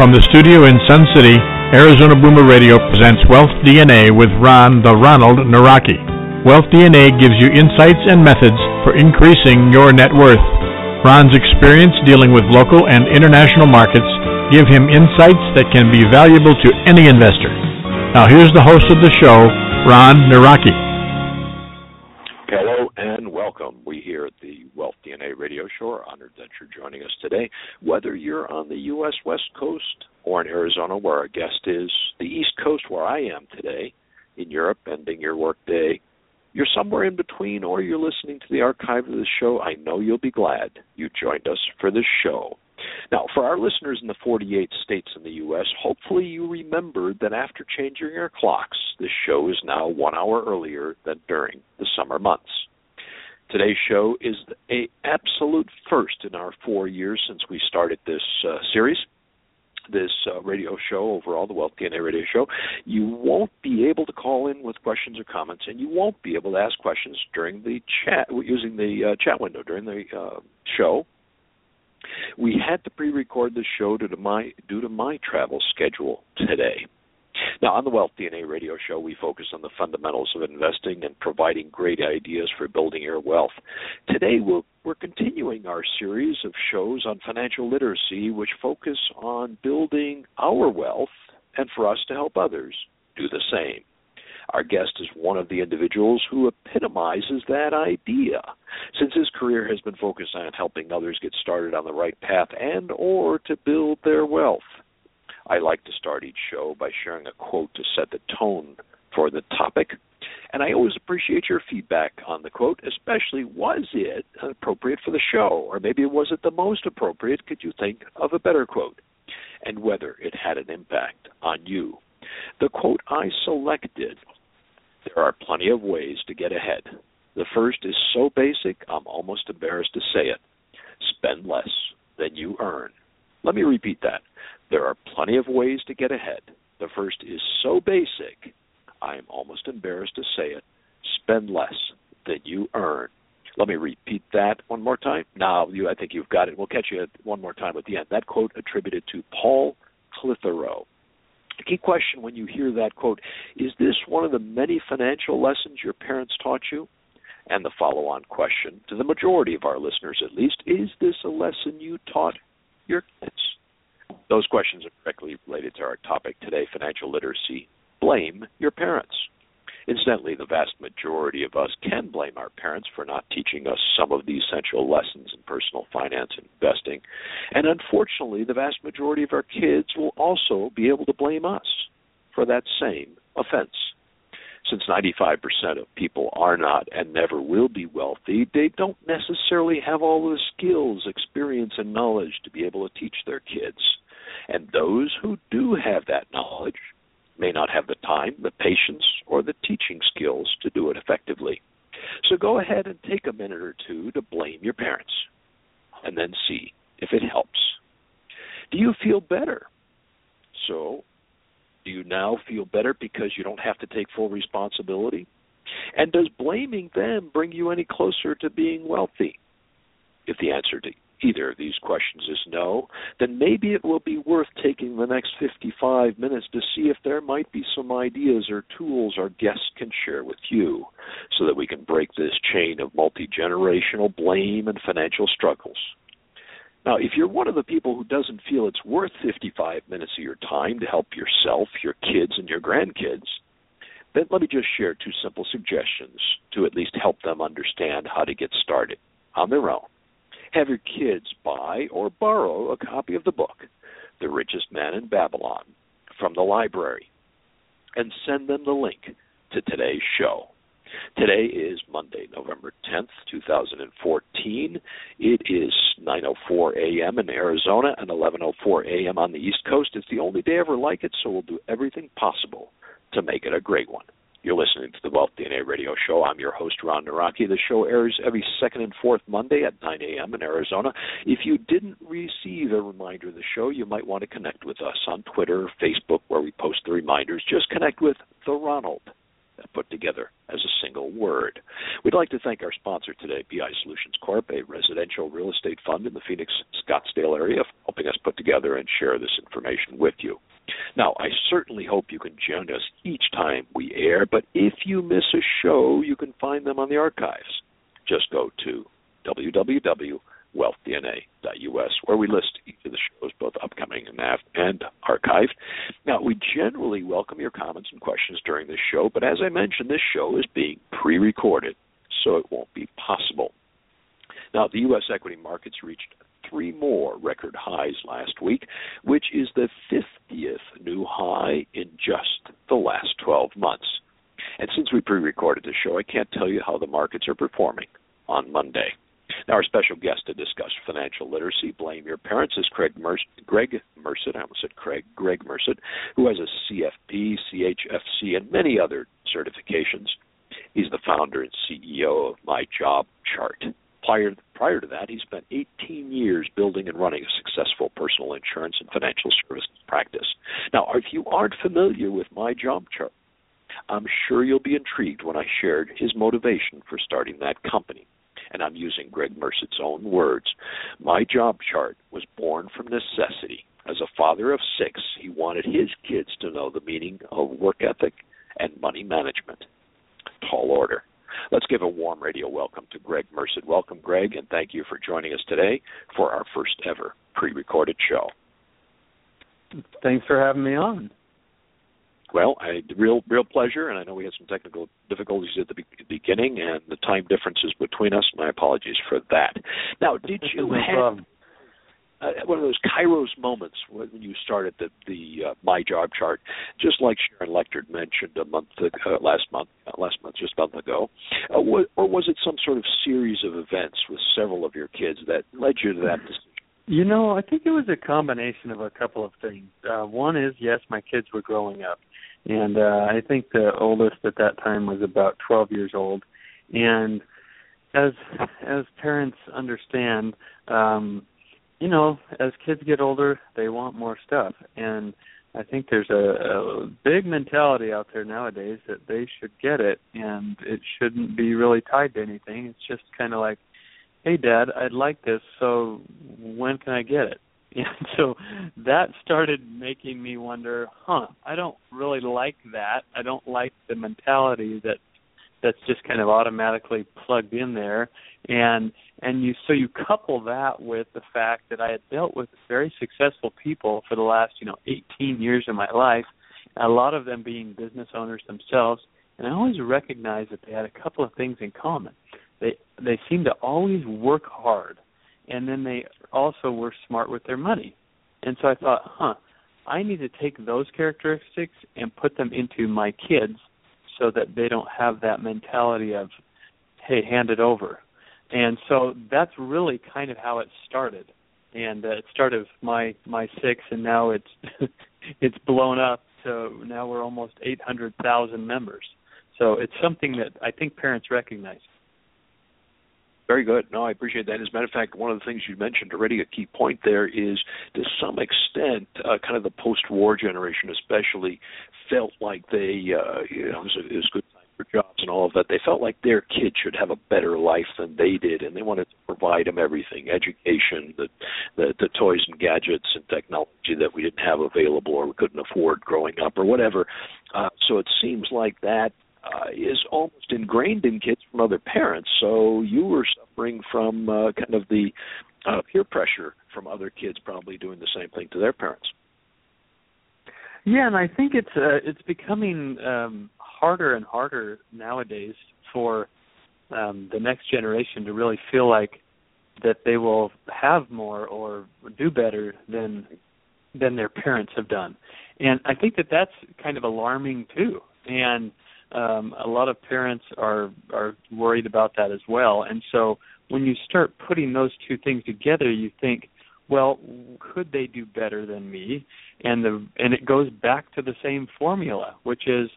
From the studio in Sun City, Arizona Boomer Radio presents Wealth DNA with Ronald Nawrocki. Wealth DNA gives you insights and methods for increasing your net worth. Ron's experience dealing with local and international markets give him insights that can be valuable to any investor. Now here's the host of the show, Ron Nawrocki. Hello and welcome. We here at the Wealth DNA Radio Show are honored that you're joining us today. Whether you're on the U.S. West Coast or in Arizona where our guest is, the East Coast where I am today, in Europe ending your work day, you're somewhere in between or you're listening to the archive of the show, I know you'll be glad you joined us for this show. Now, for our listeners in the 48 states in the U.S., hopefully you remembered that after changing your clocks, this show is now 1 hour earlier than during the summer months. Today's show is an absolute first in our 4 years since we started this series, this radio show overall, the Wealth DNA Radio Show. You won't be able to call in with questions or comments, and you won't be able to ask questions during the chat using the chat window during the show. We had to pre-record the show due to my travel schedule today. Now, on the Wealth DNA Radio Show, we focus on the fundamentals of investing and providing great ideas for building your wealth. Today, we're continuing our series of shows on financial literacy, which focus on building our wealth and for us to help others do the same. Our guest is one of the individuals who epitomizes that idea, since his career has been focused on helping others get started on the right path and or to build their wealth. I like to start each show by sharing a quote to set the tone for the topic, and I always appreciate your feedback on the quote, especially was it appropriate for the show, or maybe was it the most appropriate? Could you think of a better quote? And whether it had an impact on you. The quote I selected: there are plenty of ways to get ahead. The first is so basic, I'm almost embarrassed to say it. Spend less than you earn. Let me repeat that. There are plenty of ways to get ahead. The first is so basic, I'm almost embarrassed to say it. Spend less than you earn. Let me repeat that one more time. Now, I think you've got it. We'll catch you one more time at the end. That quote attributed to Paul Clitheroe. The key question when you hear that quote, is this one of the many financial lessons your parents taught you? And the follow-on question, to the majority of our listeners at least, is this a lesson you taught your kids? Those questions are directly related to our topic today, financial literacy. Blame your parents. Incidentally, the vast majority of us can blame our parents for not teaching us some of the essential lessons in personal finance and investing. And unfortunately, the vast majority of our kids will also be able to blame us for that same offense. Since 95% of people are not and never will be wealthy, they don't necessarily have all the skills, experience, and knowledge to be able to teach their kids. And those who do have that knowledge may not have the time, the patience, or the teaching skills to do it effectively. So go ahead and take a minute or two to blame your parents and then see if it helps. Do you feel better? So do you now feel better because you don't have to take full responsibility? And does blaming them bring you any closer to being wealthy? If the answer to either of these questions is no, then maybe it will be worth taking the next 55 minutes to see if there might be some ideas or tools our guests can share with you so that we can break this chain of multi-generational blame and financial struggles. Now, if you're one of the people who doesn't feel it's worth 55 minutes of your time to help yourself, your kids, and your grandkids, then let me just share two simple suggestions to at least help them understand how to get started on their own. Have your kids buy or borrow a copy of the book, The Richest Man in Babylon, from the library, and send them the link to today's show. Today is Monday, November 10th, 2014. It is 9:04 a.m. in Arizona and 11:04 a.m. on the East Coast. It's the only day ever like it, so we'll do everything possible to make it a great one. You're listening to the Wealth DNA Radio Show. I'm your host, Ron Nawrocki. The show airs every second and fourth Monday at 9 a.m. in Arizona. If you didn't receive a reminder of the show, you might want to connect with us on Twitter or Facebook where we post the reminders. Just connect with The Ronald, put together as a single word. We'd like to thank our sponsor today, BI Solutions Corp, a residential real estate fund in the Phoenix-Scottsdale area, helping us put together and share this information with you. Now, I certainly hope you can join us each time we air, but if you miss a show, you can find them on the archives. Just go to www.wealthdna.us, where we list each of the shows, both upcoming and archived. Now, we generally welcome your comments and questions during this show, but as I mentioned, this show is being pre-recorded, so it won't be possible. Now, the U.S. equity markets reached 3 more record highs last week, which is the 50th new high in just the last 12 months. And since we pre-recorded the show, I can't tell you how the markets are performing on Monday. Now, our special guest to discuss financial literacy, Blame Your Parents, is Gregg Murset, who has a CFP, ChFC, and many other certifications. He's the founder and CEO of My Job Chart. Prior to that, he spent 18 years building and running a successful personal insurance and financial services practice. Now, if you aren't familiar with My Job Chart, I'm sure you'll be intrigued when I shared his motivation for starting that company. And I'm using Gregg Murset's own words. My Job Chart was born from necessity. As a father of 6, he wanted his kids to know the meaning of work ethic and money management. Tall order. Let's give a warm radio welcome to Gregg Murset. Welcome, Gregg, and thank you for joining us today for our first ever pre-recorded show. Thanks for having me on. Well, real pleasure, and I know we had some technical difficulties at the beginning and the time differences between us. My apologies for that. Now, did you have one of those Kairos moments when you started the My Job Chart, just like Sharon Lecter mentioned just a month ago, or was it some sort of series of events with several of your kids that led you to that decision? You know, I think it was a combination of a couple of things. One is, yes, my kids were growing up. And I think the oldest at that time was about 12 years old. And as parents understand, you know, as kids get older, they want more stuff. And I think there's a big mentality out there nowadays that they should get it, and it shouldn't be really tied to anything. It's just kind of like, hey, Dad, I'd like this, so when can I get it? And so that started making me wonder, I don't really like that. I don't like the mentality that's just kind of automatically plugged in there. And you couple that with the fact that I had dealt with very successful people for the last, 18 years of my life, a lot of them being business owners themselves, and I always recognized that they had a couple of things in common. They seemed to always work hard, and then they also were smart with their money. And so I thought, I need to take those characteristics and put them into my kids so that they don't have that mentality of, hey, hand it over. And so that's really kind of how it started. And it started with my 6, and now it's it's blown up. So now we're almost 800,000 members. So it's something that I think parents recognize. Very good. No, I appreciate that. As a matter of fact, one of the things you mentioned already, a key point there is, to some extent, kind of the post-war generation especially felt like it was a good time for jobs and all of that. They felt like their kids should have a better life than they did, and they wanted to provide them everything, education, the toys and gadgets and technology that we didn't have available or we couldn't afford growing up or whatever. So it seems like that is almost ingrained in kids from other parents. So you were suffering from kind of the peer pressure from other kids probably doing the same thing to their parents. Yeah, and I think it's becoming harder and harder nowadays for the next generation to really feel like that they will have more or do better than their parents have done. And I think that that's kind of alarming too. And a lot of parents are worried about that as well. And so when you start putting those two things together, you think, well, could they do better than me? And it goes back to the same formula, which is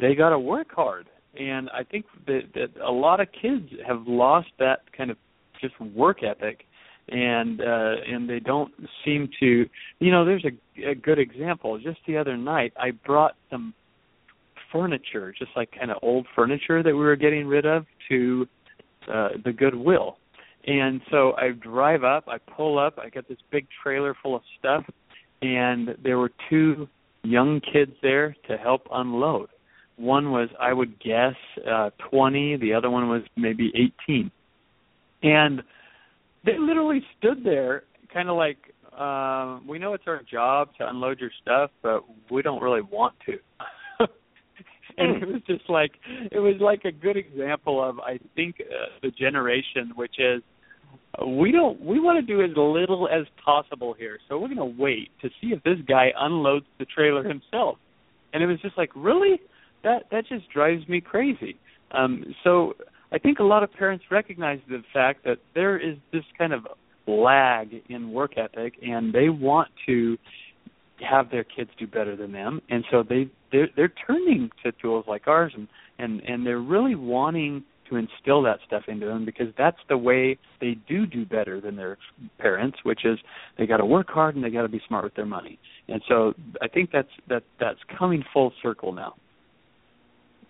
they got to work hard. And I think that a lot of kids have lost that kind of just work ethic, and they don't seem to. There's a good example. Just the other night, I brought some furniture, just like kind of old furniture that we were getting rid of, to the Goodwill. And so I drive up, I pull up, I got this big trailer full of stuff, and there were two young kids there to help unload. One was, I would guess, 20. The other one was maybe 18. And they literally stood there kind of like, we know it's our job to unload your stuff, but we don't really want to. And it was just like, it was like a good example of, I think, the generation, which is, we want to do as little as possible here. So we're going to wait to see if this guy unloads the trailer himself. And it was just like, really? That just drives me crazy. So I think a lot of parents recognize the fact that there is this kind of lag in work ethic, and they want to have their kids do better than them. And so they're turning to tools like ours, and they're really wanting to instill that stuff into them, because that's the way they do better than their parents, which is they got to work hard and they got to be smart with their money. And so I think that's coming full circle now.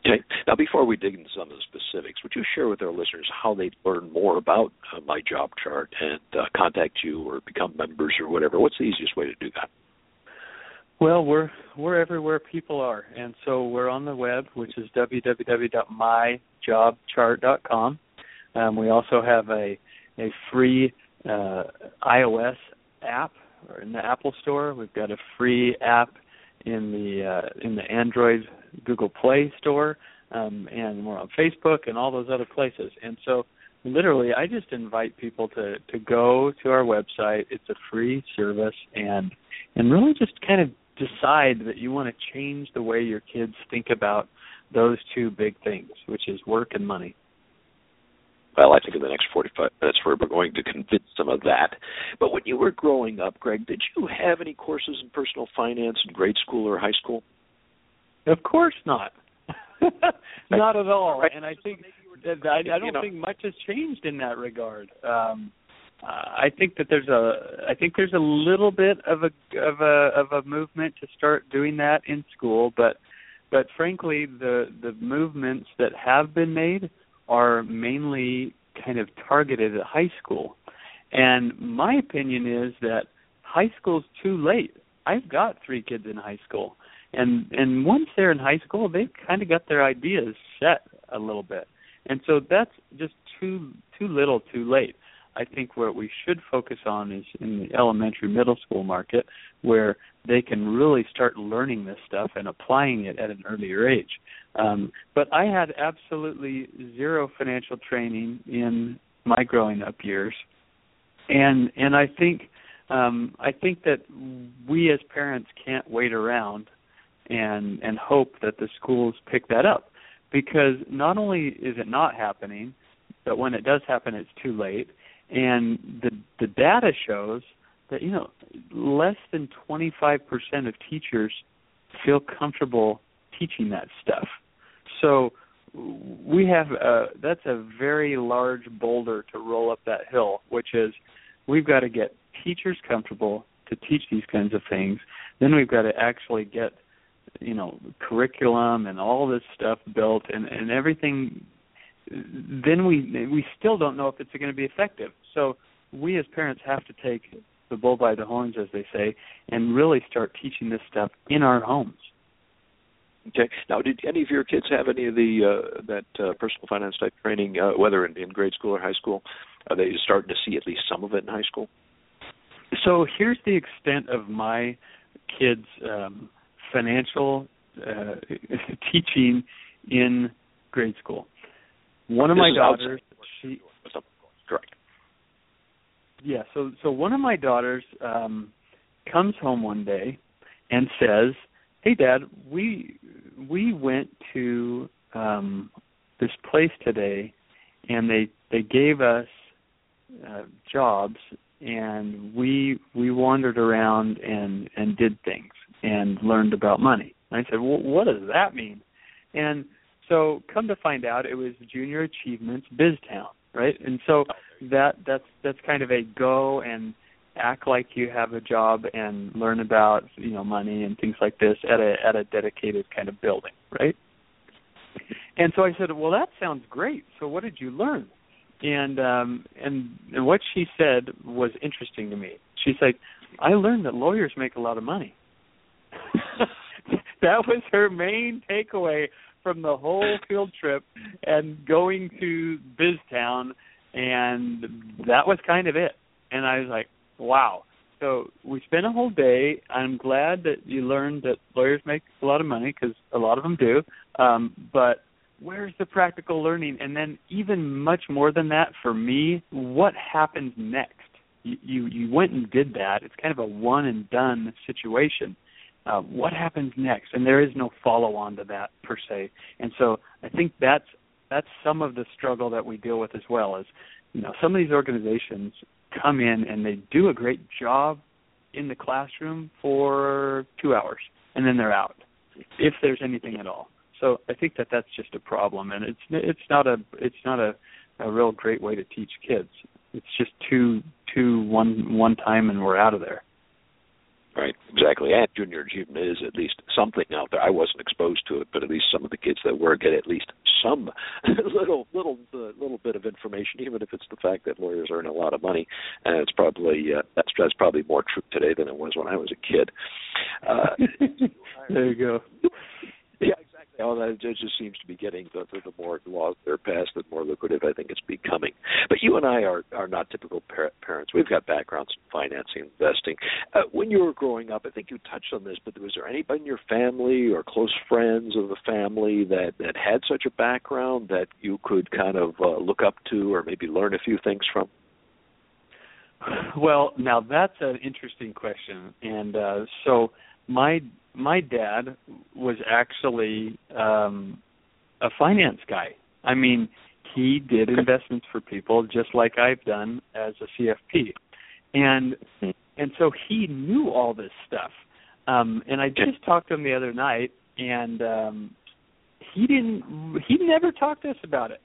Okay. Now, before we dig into some of the specifics, would you share with our listeners how they learn more about My Job Chart and contact you or become members or whatever? What's the easiest way to do that? Well, we're everywhere people are, and so we're on the web, which is www.myjobchart.com. We also have a free iOS app in the Apple Store. We've got a free app in the Android Google Play Store, and we're on Facebook and all those other places. And so literally I just invite people to go to our website. It's a free service, and really just kind of decide that you want to change the way your kids think about those two big things, which is work and money. Well, I think in the next 45 minutes we're going to convince them of that. But when you were growing up, Gregg, did you have any courses in personal finance in grade school or high school? Of course not. Not at all. Right. And I think I don't think much has changed in that regard. I think that there's a little bit of a movement to start doing that in school, but frankly, the movements that have been made are mainly kind of targeted at high school. And my opinion is that high school's too late. I've got three kids in high school, and once they're in high school, they've kind of got their ideas set a little bit. And so that's just too little, too late. I think what we should focus on is in the elementary, middle school market, where they can really start learning this stuff and applying it at an earlier age. But I had absolutely zero financial training in my growing up years, and I think that we as parents can't wait around and hope that the schools pick that up, because not only is it not happening, but when it does happen, it's too late. And the data shows that, you know, less than 25% of teachers feel comfortable teaching that stuff. So we have that's a very large boulder to roll up that hill, which is we've got to get teachers comfortable to teach these kinds of things. Then we've got to actually get, you know, curriculum and all this stuff built and everything. Then we still don't know if it's going to be effective. So we as parents have to take the bull by the horns, as they say, and really start teaching this stuff in our homes. Okay. Now, did any of your kids have any of that personal finance type training, whether in grade school or high school? Are they starting to see at least some of it in high school? So here's the extent of my kids' financial teaching in grade school. One of my daughters, she correct. Yeah, so one of my daughters comes home one day and says, "Hey, Dad, we went to this place today, and they gave us jobs, and we wandered around and did things and learned about money." And I said, "Well, what does that mean?" And so come to find out, it was Junior Achievement's BizTown, right? And so that's kind of a go and act like you have a job and learn about, you know, money and things like this at a dedicated kind of building, right? And so I said, well, that sounds great. So what did you learn? And what she said was interesting to me. She's like, I learned that lawyers make a lot of money. That was her main takeaway from the whole field trip and going to BizTown, and that was kind of it. And I was like, wow. So we spent a whole day. I'm glad that you learned that lawyers make a lot of money, because a lot of them do. But where's the practical learning? And then even much more than that, for me, what happens next? You went and did that. It's kind of a one-and-done situation. What happens next? And there is no follow-on to that, per se. And so I think that's some of the struggle that we deal with as well, is, you know, some of these organizations come in and they do a great job in the classroom for 2 hours, and then they're out, if there's anything at all. So I think that that's just a problem, and it's not a real great way to teach kids. It's just one time and we're out of there. Right, exactly. And Junior Achievement is at least something out there. I wasn't exposed to it, but at least some of the kids that were get at least some little bit of information, even if it's the fact that lawyers earn a lot of money. And it's probably that's probably more true today than it was when I was a kid. There you go. Yeah, exactly. Although it just seems to be getting the more laws that are passed, the more lucrative I think it's becoming. But you and I are not typical parents. We've got backgrounds in financing, investing. When you were growing up, I think you touched on this, but was there anybody in your family or close friends of the family that had such a background that you could kind of look up to or maybe learn a few things from? Well, now that's an interesting question. And so my dad was actually a finance guy. I mean, he did investments for people just like I've done as a CFP. And so he knew all this stuff. And I just talked to him the other night, and he never talked to us about it.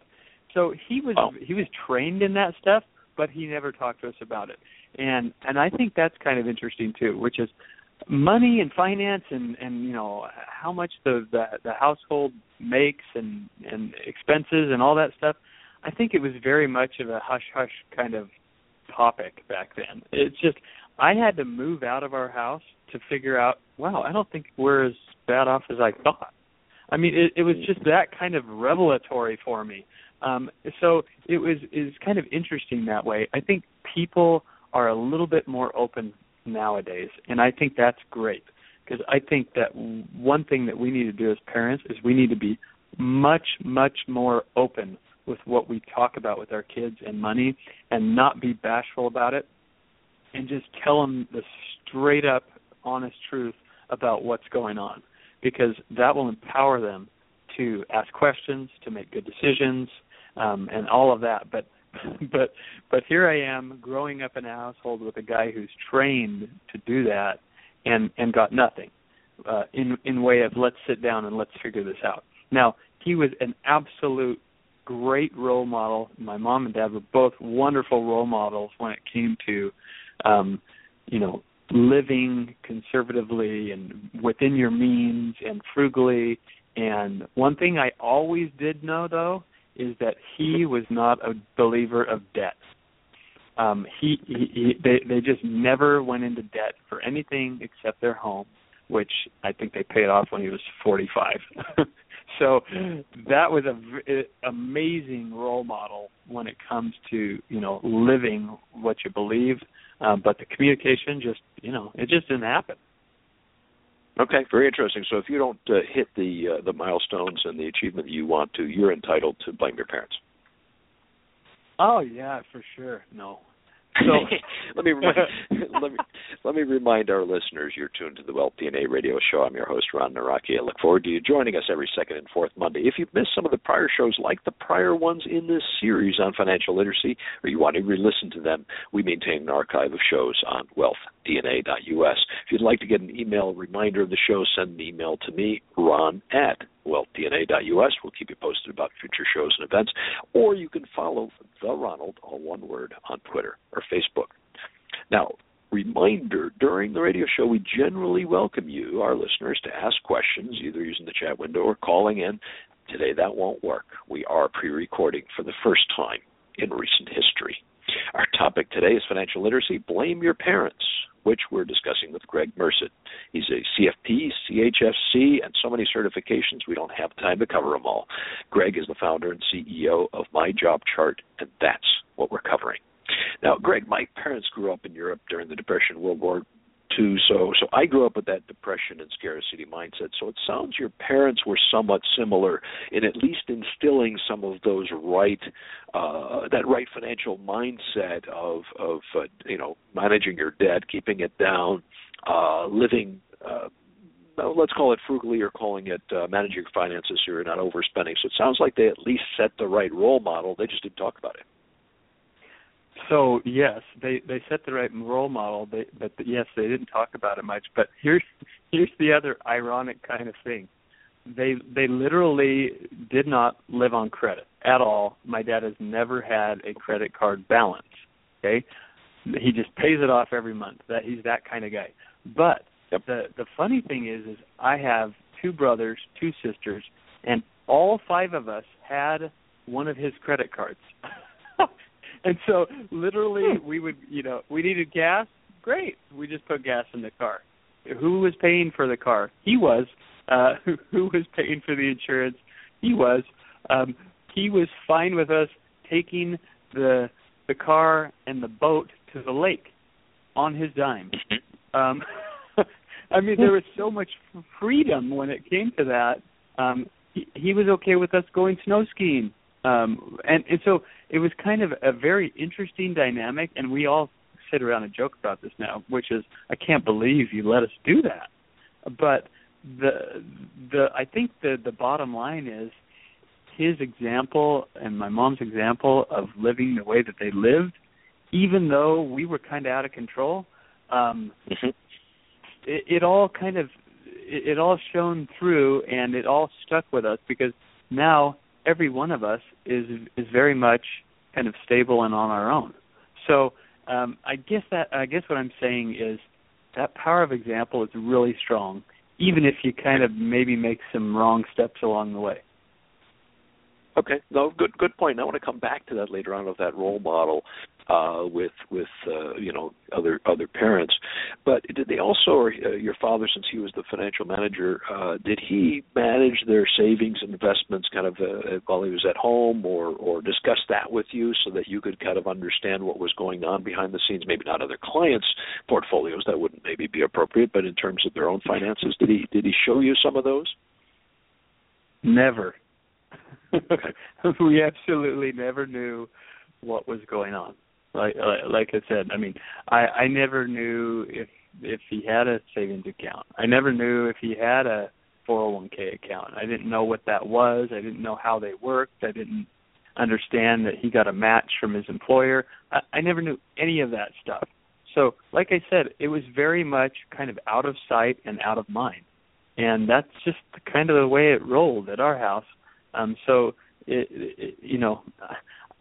So he was trained in that stuff, but he never talked to us about it. And I think that's kind of interesting too, which is money and finance and you know how much the household makes and expenses and all that stuff. I think it was very much of a hush-hush kind of topic back then. It's just I had to move out of our house to figure out, wow, I don't think we're as bad off as I thought. I mean, it was just that kind of revelatory for me. So it was kind of interesting that way. I think people are a little bit more open nowadays, and I think that's great, because I think that one thing that we need to do as parents is we need to be much, much more open with what we talk about with our kids and money, and not be bashful about it, and just tell them the straight up honest truth about what's going on, because that will empower them to ask questions, to make good decisions, and all of that. But here I am growing up in a household with a guy who's trained to do that and got nothing in way of let's sit down and let's figure this out. Now, he was an absolute great role model. My mom and dad were both wonderful role models when it came to, you know, living conservatively and within your means and frugally. And one thing I always did know, though, is that he was not a believer of debt. They just never went into debt for anything except their home, which I think they paid off when he was 45. So that was an amazing role model when it comes to, you know, living what you believe. But the communication just, you know, it just didn't happen. Okay, very interesting. So if you don't hit the milestones and the achievement you want to, you're entitled to blame your parents. Oh yeah, for sure. No. So let me remind our listeners you're tuned to the Wealth DNA radio show. I'm your host, Ron Nawrocki. I look forward to you joining us every second and fourth Monday. If you've missed some of the prior shows, like the prior ones in this series on financial literacy, or you want to re-listen to them, we maintain an archive of shows on wealthdna.us. If you'd like to get an email reminder of the show, send an email to me, ron@wealthdna.us. We'll keep you posted about future shows and events. Or you can follow The Ronald, all one word, on Twitter or Facebook. Now, reminder, during the radio show, we generally welcome you, our listeners, to ask questions, either using the chat window or calling in. Today that won't work. We are pre-recording for the first time. in recent history. Our topic today is financial literacy, blame your parents, which we're discussing with Gregg Murset. He's a CFP, ChFC, and so many certifications, we don't have time to cover them all. Gregg is the founder and CEO of My Job Chart, and that's what we're covering. Now, Gregg, my parents grew up in Europe during the Depression, World War II, so I grew up with that depression and scarcity mindset. So it sounds your parents were somewhat similar in at least instilling some of those right financial mindset of you know, managing your debt, keeping it down, living. Let's call it frugally, or calling it managing finances. So you're not overspending. So it sounds like they at least set the right role model. They just didn't talk about it. So, yes, they set the right role model, but they didn't talk about it much. But here's the other ironic kind of thing. They literally did not live on credit at all. My dad has never had a credit card balance, okay? He just pays it off every month. He's that kind of guy. But the funny thing is I have two brothers, two sisters, and all five of us had one of his credit cards. And so literally we would, you know, we needed gas, great. We just put gas in the car. Who was paying for the car? He was. Who was paying for the insurance? He was. He was fine with us taking the car and the boat to the lake on his dime. I mean, there was so much freedom when it came to that. He was okay with us going snow skiing. And so it was kind of a very interesting dynamic, and we all sit around and joke about this now, which is, I can't believe you let us do that. But I think the bottom line is his example and my mom's example of living the way that they lived, even though we were kind of out of control, it all shone through, and it all stuck with us, because now every one of us is very much kind of stable and on our own. So I guess what I'm saying is that power of example is really strong, even if you kind of maybe make some wrong steps along the way. Okay, no, good point. I want to come back to that later on, of that role model with you know, other parents. But did they also, your father, since he was the financial manager, did he manage their savings and investments kind of while he was at home, or discuss that with you so that you could kind of understand what was going on behind the scenes? Maybe not other clients' portfolios, that wouldn't maybe be appropriate, but in terms of their own finances, did he show you some of those? Never. We absolutely never knew what was going on. Like I said, I mean, I never knew if he had a savings account. I never knew if he had a 401k account. I didn't know what that was. I didn't know how they worked. I didn't understand that he got a match from his employer. I never knew any of that stuff. So, like I said, it was very much kind of out of sight and out of mind. And that's just kind of the way it rolled at our house. So, you know,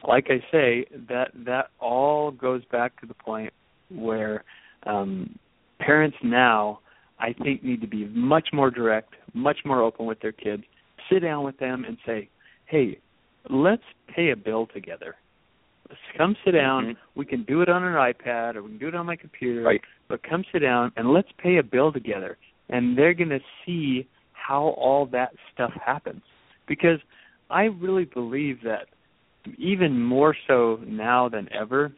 like I say, that all goes back to the point where parents now, I think, need to be much more direct, much more open with their kids, sit down with them and say, hey, let's pay a bill together. Let's come sit down. Mm-hmm. We can do it on an iPad, or we can do it on my computer. Right. But come sit down and let's pay a bill together. And they're going to see how all that stuff happens. Because I really believe that, even more so now than ever,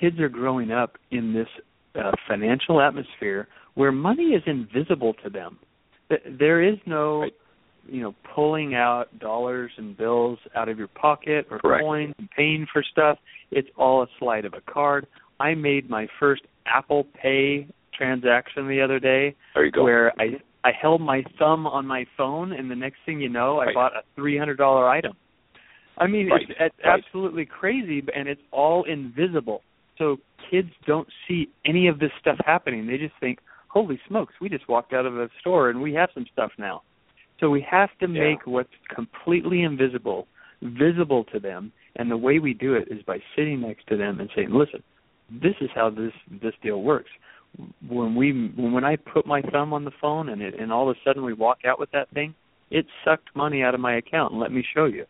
kids are growing up in this financial atmosphere where money is invisible to them. There is no, you know, pulling out dollars and bills out of your pocket, or Correct. Coins and paying for stuff. It's all a slide of a card. I made my first Apple Pay transaction the other day. There you go. Where I held my thumb on my phone, and the next thing you know, I bought a $300 item. I mean, it's absolutely crazy, and it's all invisible. So kids don't see any of this stuff happening. They just think, holy smokes, we just walked out of a store, and we have some stuff now. So we have to make what's completely invisible visible to them, and the way we do it is by sitting next to them and saying, listen, this is how this deal works. When I put my thumb on the phone and all of a sudden we walk out with that thing, it sucked money out of my account, and let me show you.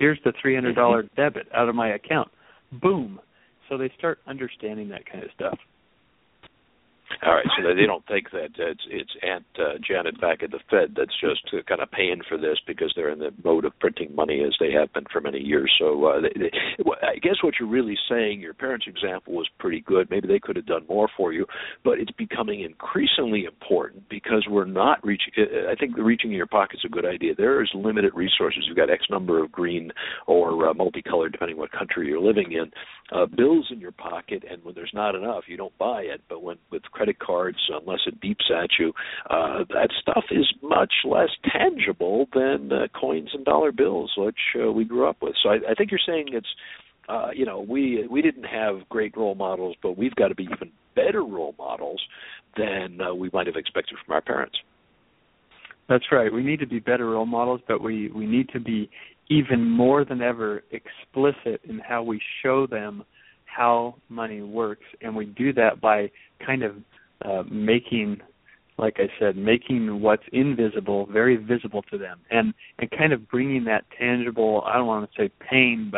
Here's the $300 debit out of my account. Boom. So they start understanding that kind of stuff. All right, so they don't think that it's Aunt Janet back at the Fed that's just kind of paying for this because they're in the mode of printing money as they have been for many years. So I guess what you're really saying, your parents' example was pretty good. Maybe they could have done more for you, but it's becoming increasingly important because we're not reaching – I think the reaching in your pocket's a good idea. There is limited resources. You've got X number of green or multicolored, depending what country you're living in, bills in your pocket, and when there's not enough, you don't buy it, but when with credit cards, unless it beeps at you, that stuff is much less tangible than coins and dollar bills, which we grew up with. So I think you're saying it's, we didn't have great role models, but we've got to be even better role models than we might have expected from our parents. That's right. We need to be better role models, but we need to be even more than ever explicit in how we show them how money works, and we do that by kind of making what's invisible very visible to them, and kind of bringing that tangible, I don't want to say pain,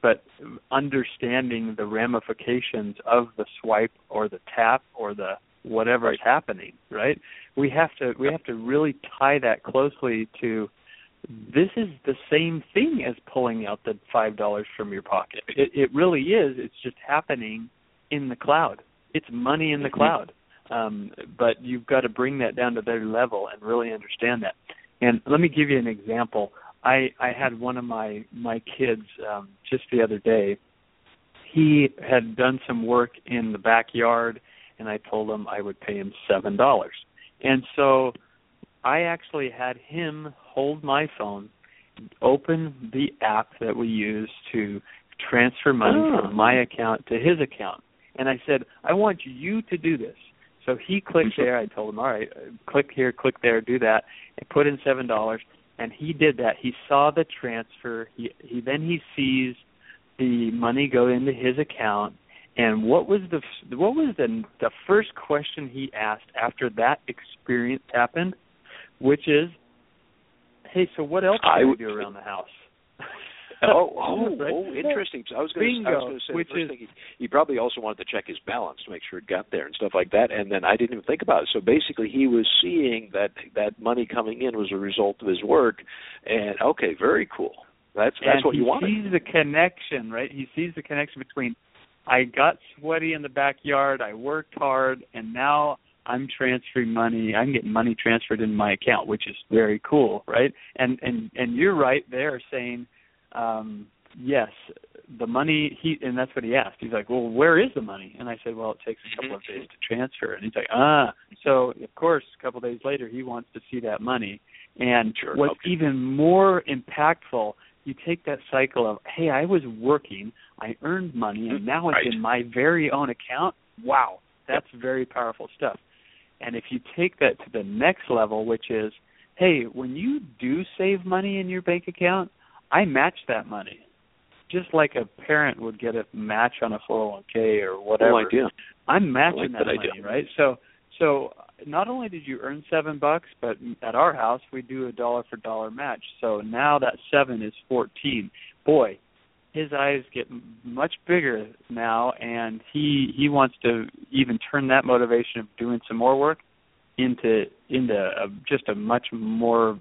but understanding the ramifications of the swipe or the tap or the whatever's happening, right? We have to really tie that closely to, this is the same thing as pulling out the $5 from your pocket. It really is. It's just happening in the cloud. It's money in the cloud. But you've got to bring that down to their level and really understand that. And let me give you an example. I had one of my kids just the other day. He had done some work in the backyard, and I told him I would pay him $7. And so I actually had him hold my phone, open the app that we use to transfer money from my account to his account. And I said, I want you to do this. So he clicked there. I told him, all right, click here, click there, do that, and put in $7. And he did that. He saw the transfer. He sees the money go into his account. And what was the first question he asked after that experience happened? Which is, hey, so what else can we do around the house? Interesting. So I was going to say, he probably also wanted to check his balance to make sure it got there and stuff like that, and then I didn't even think about it. So basically he was seeing that money coming in was a result of his work, and okay, very cool. That's what you wanted. He sees the connection, right? He sees the connection between I got sweaty in the backyard, I worked hard, and now I'm transferring money. I'm getting money transferred in my account, which is very cool, right? And you're right there saying, yes, the money. And that's what he asked. He's like, well, where is the money? And I said, well, it takes a couple of days to transfer. And he's like, ah. So of course, a couple of days later, he wants to see that money. And even more impactful, you take that cycle of, hey, I was working, I earned money, and now it's in my very own account. Wow, that's very powerful stuff. And if you take that to the next level, which is, hey, when you do save money in your bank account, I match that money. Just like a parent would get a match on a 401k or whatever. Cool idea. I'm matching that money, right? So not only did you earn $7, but at our house we do a dollar for dollar match. So now that 7 is 14. Boy, his eyes get much bigger now, and he wants to even turn that motivation of doing some more work into just a much more,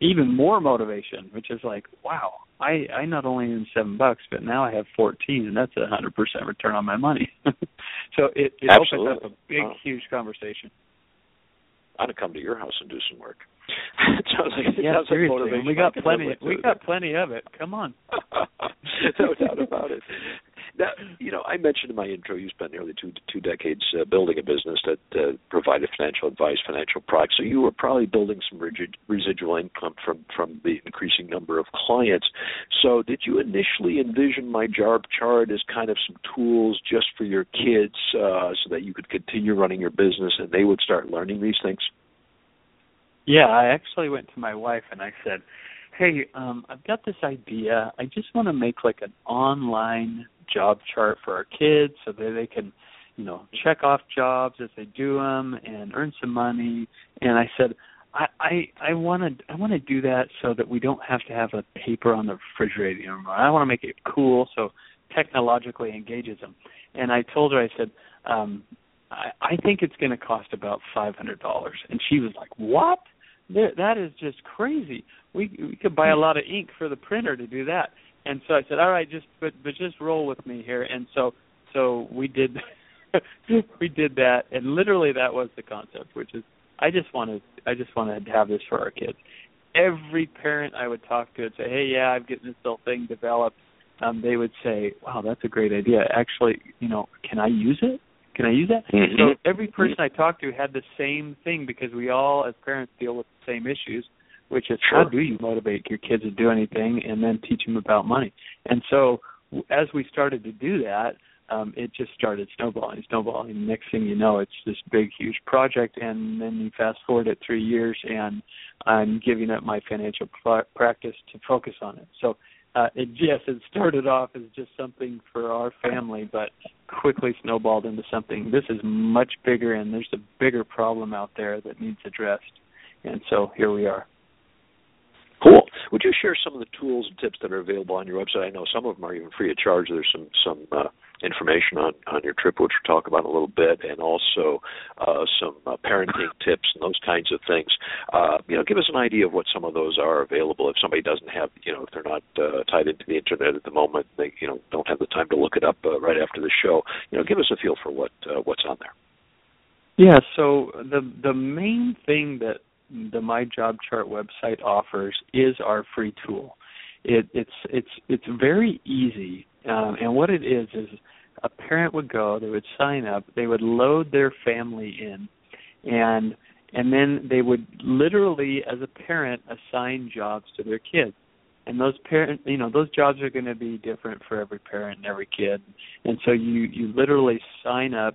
even more motivation, which is like, wow, I not only earned $7, but now I have 14, and that's a 100% return on my money. So it opens up a big, huge conversation. I ought to come to your house and do some work. Seriously, we got plenty of it. Come on. No doubt about it. Now, I mentioned in my intro you spent nearly two decades building a business that provided financial advice, financial products. So you were probably building some residual income from the increasing number of clients. So did you initially envision My Job Chart as kind of some tools just for your kids so that you could continue running your business and they would start learning these things? Yeah, I actually went to my wife and I said, hey, I've got this idea. I just want to make like an online job chart for our kids so that they can, check off jobs as they do them and earn some money. And I said, I want to do that so that we don't have to have a paper on the refrigerator anymore. I want to make it cool so technologically engages them. And I told her, I said, I think it's going to cost about $500. And she was like, what? That is just crazy. We could buy a lot of ink for the printer to do that. And so I said, all right, but just roll with me here. And so we did we did that, and literally that was the concept, which is I just wanted to have this for our kids. Every parent I would talk to would say, hey, yeah, I'm getting this little thing developed. They would say, wow, that's a great idea. Actually, can I use it? Can I use that? Mm-hmm. So every person I talked to had the same thing, because we all, as parents, deal with the same issues, which is how do you motivate your kids to do anything and then teach them about money? And so as we started to do that, it just started snowballing. Next thing you know, it's this big, huge project, and then you fast forward it 3 years, and I'm giving up my financial practice to focus on it. So it started off as just something for our family, but quickly snowballed into something. This is much bigger, and there's a bigger problem out there that needs addressed. And so here we are. Cool. Would you share some of the tools and tips that are available on your website? I know some of them are even free of charge. There's some information on your trip, which we'll talk about a little bit, and also some parenting tips and those kinds of things. Give us an idea of what some of those are available. If somebody doesn't have, if they're not tied into the internet at the moment, they don't have the time to look it up right after the show. Give us a feel for what's on there. Yeah. So the main thing that the My Job Chart website offers is our free tool. It's very easy, and what it is a parent would go, they would sign up, they would load their family in, and then they would literally, as a parent, assign jobs to their kids. And those jobs are going to be different for every parent and every kid. And so you literally sign up,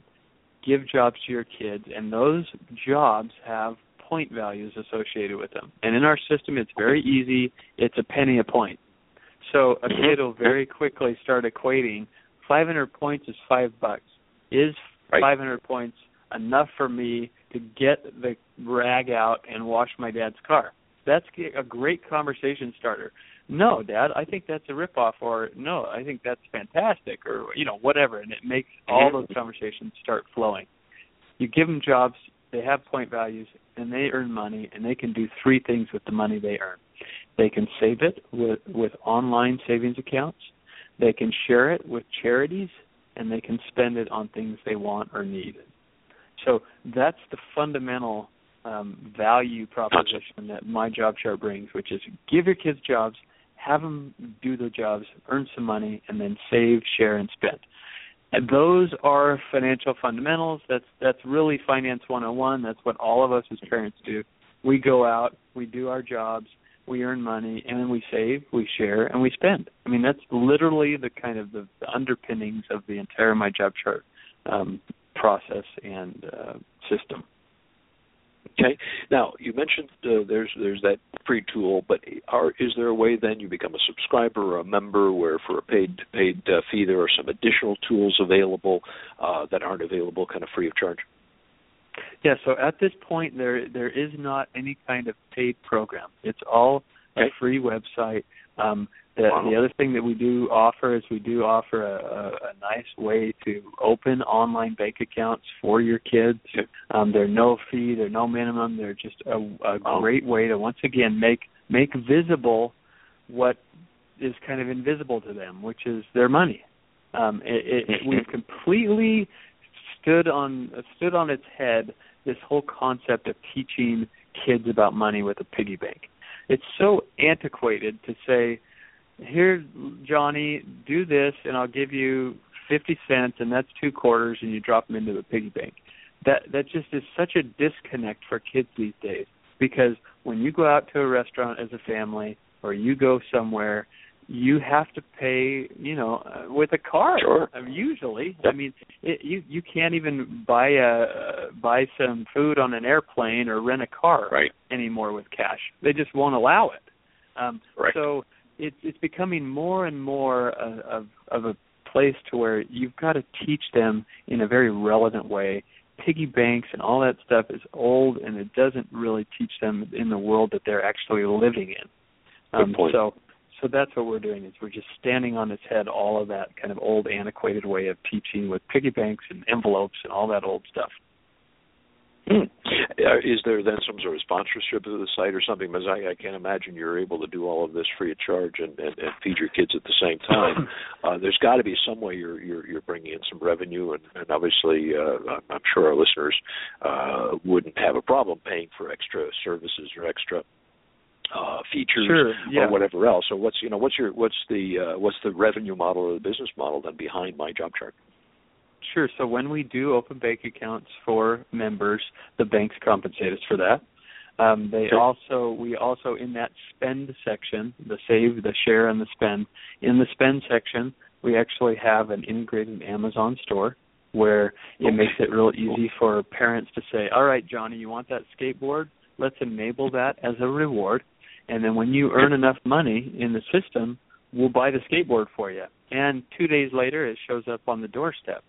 give jobs to your kids, and those jobs have point values associated with them. And in our system, it's very easy. It's a penny a point. So a kid will very quickly start equating 500 points is $5. Is 500 points enough for me to get the rag out and wash my dad's car? That's a great conversation starter. No, Dad, I think that's a ripoff, or no, I think that's fantastic, or whatever. And it makes all those conversations start flowing. You give them jobs, they have point values, and they earn money, and they can do three things with the money they earn. They can save it with online savings accounts, they can share it with charities, and they can spend it on things they want or need. So that's the fundamental value proposition that My Job Chart brings, which is give your kids jobs, have them do their jobs, earn some money, and then save, share, and spend. And those are financial fundamentals. That's really Finance 101. That's what all of us as parents do. We go out, we do our jobs, we earn money, and then we save, we share, and we spend. I mean, that's literally the kind of the underpinnings of the entire My Job Chart process and system. Okay. Now, you mentioned there's that free tool, but is there a way then you become a subscriber or a member where for a paid fee there are some additional tools available that aren't available kind of free of charge? Yeah, so at this point there is not any kind of paid program. It's all a free website. The other thing that we do offer is we do offer a nice way to open online bank accounts for your kids. Sure. They're no fee, they're no minimum. They're just a great way to once again make visible what is kind of invisible to them, which is their money. We've completely stood on its head this whole concept of teaching kids about money with a piggy bank. It's so antiquated to say, here, Johnny, do this, and I'll give you 50 cents, and that's 2 quarters, and you drop them into the piggy bank. That just is such a disconnect for kids these days, because when you go out to a restaurant as a family or you go somewhere, you have to pay, with a card. Sure. Usually, yep. I mean, you can't even buy some food on an airplane or rent a car anymore with cash. They just won't allow it. So it's becoming more and more of a place to where you've got to teach them in a very relevant way piggy banks and all that stuff is old, and it doesn't really teach them in the world that they're actually living in. Good point. So that's what we're doing, is we're just standing on its head all of that kind of old, antiquated way of teaching with piggy banks and envelopes and all that old stuff. Is there then some sort of sponsorship of the site or something? Because I can't imagine you're able to do all of this free of charge and feed your kids at the same time. There's got to be some way you're bringing in some revenue, and obviously I'm sure our listeners wouldn't have a problem paying for extra services or extra features, sure, yeah, or whatever else. So what's the revenue model or the business model then behind My Job Chart? Sure. So when we do open bank accounts for members, the banks compensate us for that. We also in that spend section, the save, the share, and the spend. In the spend section, we actually have an integrated Amazon store where it makes it real easy for parents to say, "All right, Johnny, you want that skateboard? Let's enable that as a reward, and then when you earn enough money in the system, we'll buy the skateboard for you." And 2 days later, it shows up on the doorstep.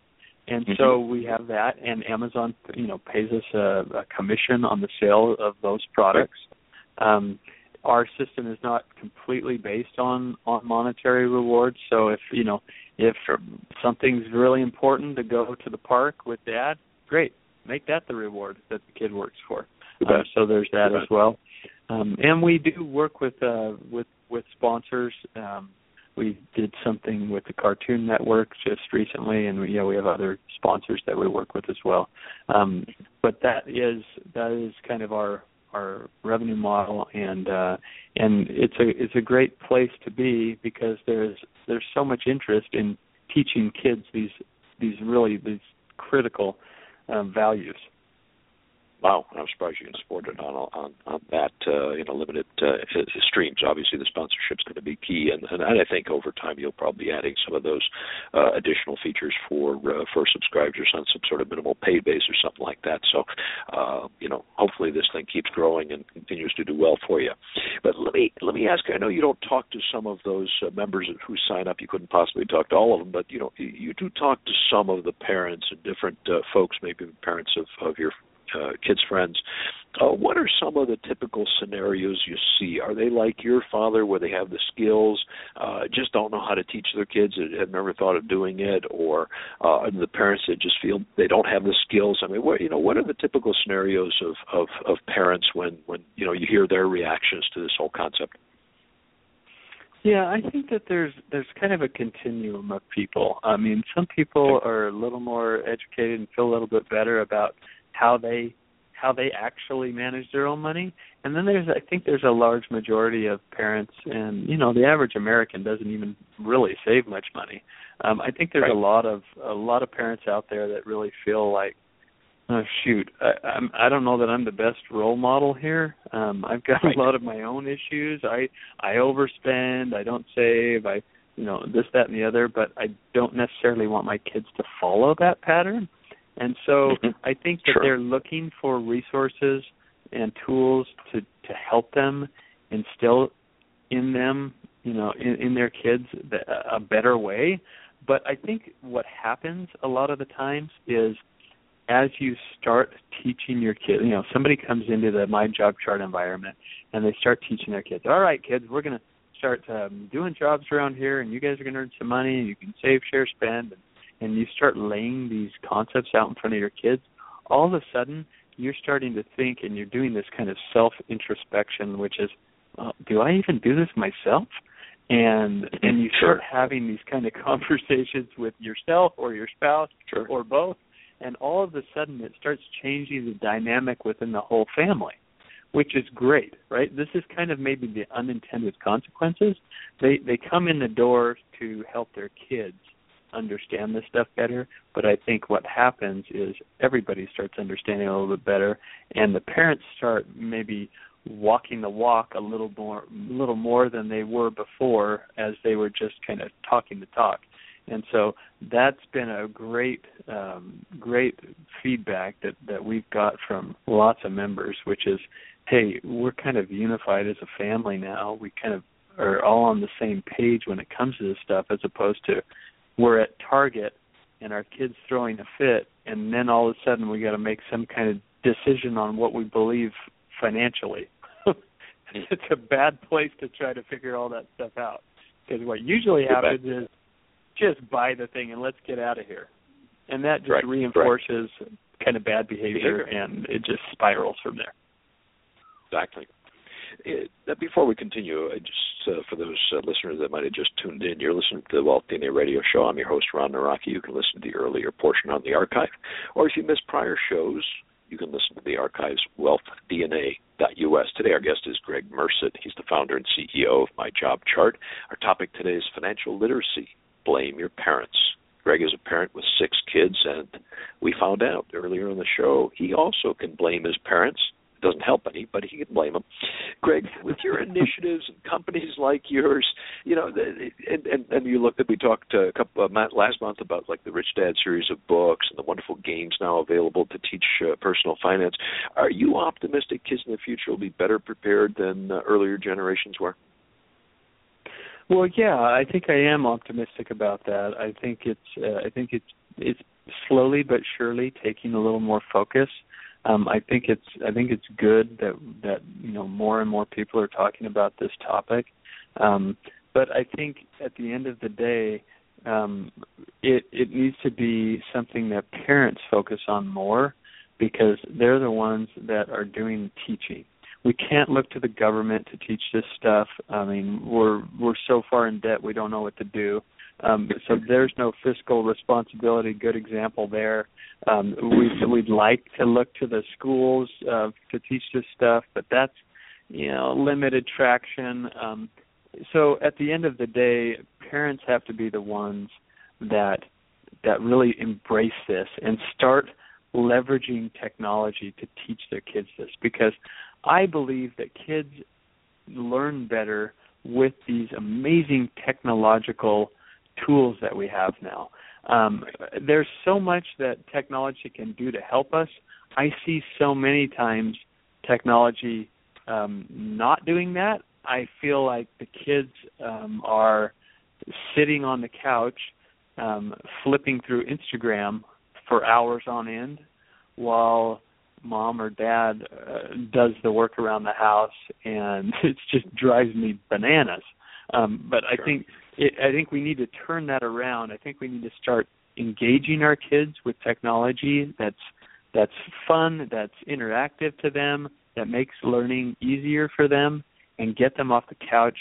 And so we have that, and Amazon, pays us a commission on the sale of those products. Our system is not completely based on monetary rewards. So if something's really important to go to the park with Dad, great, make that the reward that the kid works for. So there's that as well. And we do work with sponsors. We did something with the Cartoon Network just recently, and we have other sponsors that we work with as well. But that is kind of our revenue model, and it's a great place to be because there's so much interest in teaching kids these critical values. Wow, I'm surprised you can support it on that limited streams. Obviously, the sponsorship's going to be key, and I think over time you'll probably be adding some of those additional features for subscribers on some sort of minimal pay base or something like that. So, hopefully this thing keeps growing and continues to do well for you. But let me ask. I know you don't talk to some of those members who sign up. You couldn't possibly talk to all of them, but you do talk to some of the parents and different folks, maybe parents of your kids' friends. What are some of the typical scenarios you see? Are they like your father, where they have the skills, just don't know how to teach their kids, have never thought of doing it, or are the parents that just feel they don't have the skills? I mean, what are the typical scenarios of parents when you hear their reactions to this whole concept? Yeah, I think that there's kind of a continuum of people. I mean, some people are a little more educated and feel a little bit better about how they actually manage their own money, and then I think there's a large majority of parents, and the average American doesn't even really save much money. I think there's a lot of parents out there that really feel like, oh shoot, I don't know that I'm the best role model here. I've got a lot of my own issues. I overspend. I don't save. I this, that, and the other. But I don't necessarily want my kids to follow that pattern. And so I think that they're looking for resources and tools to help them instill in them, in their kids a better way. But I think what happens a lot of the times is as you start teaching your kids, somebody comes into the My Job Chart environment and they start teaching their kids, all right, kids, we're going to start doing jobs around here, and you guys are going to earn some money, and you can save, share, spend, and you start laying these concepts out in front of your kids, all of a sudden you're starting to think and you're doing this kind of self-introspection, which is, do I even do this myself? And you start having these kind of conversations with yourself or your spouse or both, and all of a sudden it starts changing the dynamic within the whole family, which is great, right? This is kind of maybe the unintended consequences. They come in the door to help their kids understand this stuff better, but I think what happens is everybody starts understanding a little bit better, and the parents start maybe walking the walk a little more than they were before, as they were just kind of talking the talk. And so that's been a great, great feedback that we've got from lots of members, which is, hey, we're kind of unified as a family now. We kind of are all on the same page when it comes to this stuff, as opposed to we're at Target and our kid's throwing a fit, and then all of a sudden we got to make some kind of decision on what we believe financially. It's a bad place to try to figure all that stuff out, because what usually happens is just buy the thing and let's get out of here. And that just reinforces kind of bad behavior, and it just spirals from there. Exactly. Before we continue, just for those listeners that might have just tuned in, you're listening to the Wealth DNA Radio Show. I'm your host, Ron Nawrocki. You can listen to the earlier portion on the archive, or if you missed prior shows, you can listen to the archives, wealthdna.us. Today our guest is Gregg Murset. He's the founder and CEO of My Job Chart. Our topic today is financial literacy. Blame your parents. Gregg is a parent with 6 kids, and we found out earlier in the show he also can blame his parents. It doesn't help any, but he can blame them. Gregg, with your initiatives and companies like yours, you know, and you looked at, we talked a couple of last month about like the Rich Dad series of books and the wonderful games now available to teach personal finance. Are you optimistic kids in the future will be better prepared than earlier generations were? Well, yeah, I think I am optimistic about that. I think it's slowly but surely taking a little more focus. I think it's good that you know, more and more people are talking about this topic. But I think at the end of the day, it needs to be something that parents focus on more, because they're the ones that are doing the teaching. We can't look to the government to teach this stuff. I mean, we're so far in debt we don't know what to do. So there's no fiscal responsibility, good example there. We'd like to look to the schools to teach this stuff, but that's, you know, limited traction. So at the end of the day, parents have to be the ones that really embrace this and start leveraging technology to teach their kids this, because I believe that kids learn better with these amazing technological tools that we have now. There's so much that technology can do to help us. I see so many times technology not doing that. I feel like the kids are sitting on the couch flipping through Instagram for hours on end while mom or dad does the work around the house, and it just drives me bananas. I think we need to turn that around. I think we need to start engaging our kids with technology that's fun, that's interactive to them, that makes learning easier for them, and get them off the couch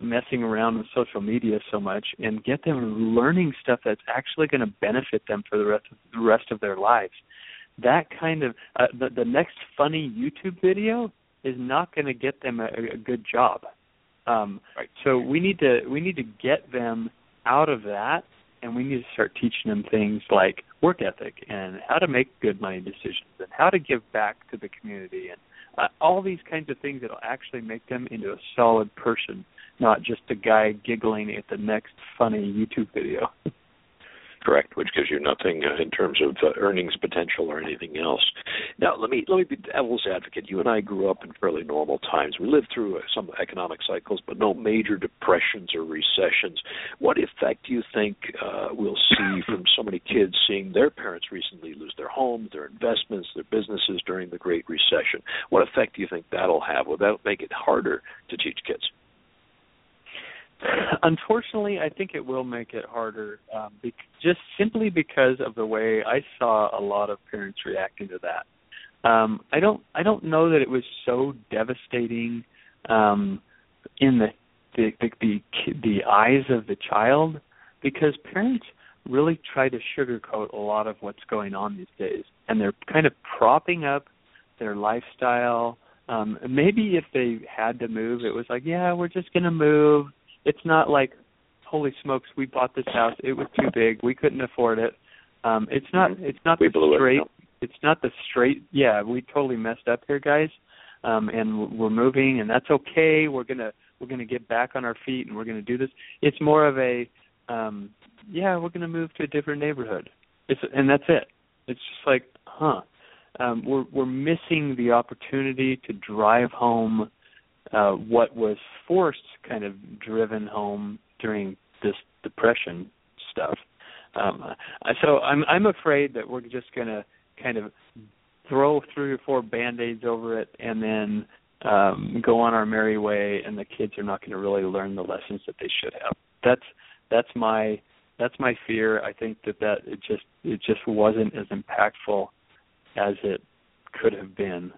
messing around with social media so much, and get them learning stuff that's actually going to benefit them for the rest of their lives. That kind of the next funny YouTube video is not going to get them a good job. So we need to get them out of that, and we need to start teaching them things like work ethic and how to make good money decisions and how to give back to the community and all these kinds of things that will actually make them into a solid person, not just a guy giggling at the next funny YouTube video. Correct, which gives you nothing in terms of earnings potential or anything else. Now, let me be devil's advocate. You and I grew up in fairly normal times. We lived through some economic cycles, but no major depressions or recessions. What effect do you think we'll see from so many kids seeing their parents recently lose their homes, their investments, their businesses during the Great Recession? What effect do you think that'll have? Will that make it harder to teach kids? Unfortunately, I think it will make it harder, just simply because of the way I saw a lot of parents reacting to that. I don't know that it was so devastating in the eyes of the child, because parents really try to sugarcoat a lot of what's going on these days, and they're kind of propping up their lifestyle. Maybe if they had to move, it was like, yeah, we're just going to move. It's not like, holy smokes, we bought this house, it was too big, we couldn't afford it. We totally messed up here, guys. And we're moving, and that's okay. We're gonna get back on our feet, and we're gonna do this. It's more of a we're gonna move to a different neighborhood. And that's it. It's just like, we're missing the opportunity to drive home what was forced, kind of driven home during this depression stuff. So I'm afraid that we're just going to kind of throw 3 or 4 Band-Aids over it and then go on our merry way, and the kids are not going to really learn the lessons that they should have. That's my fear. I think that it just wasn't as impactful as it could have been,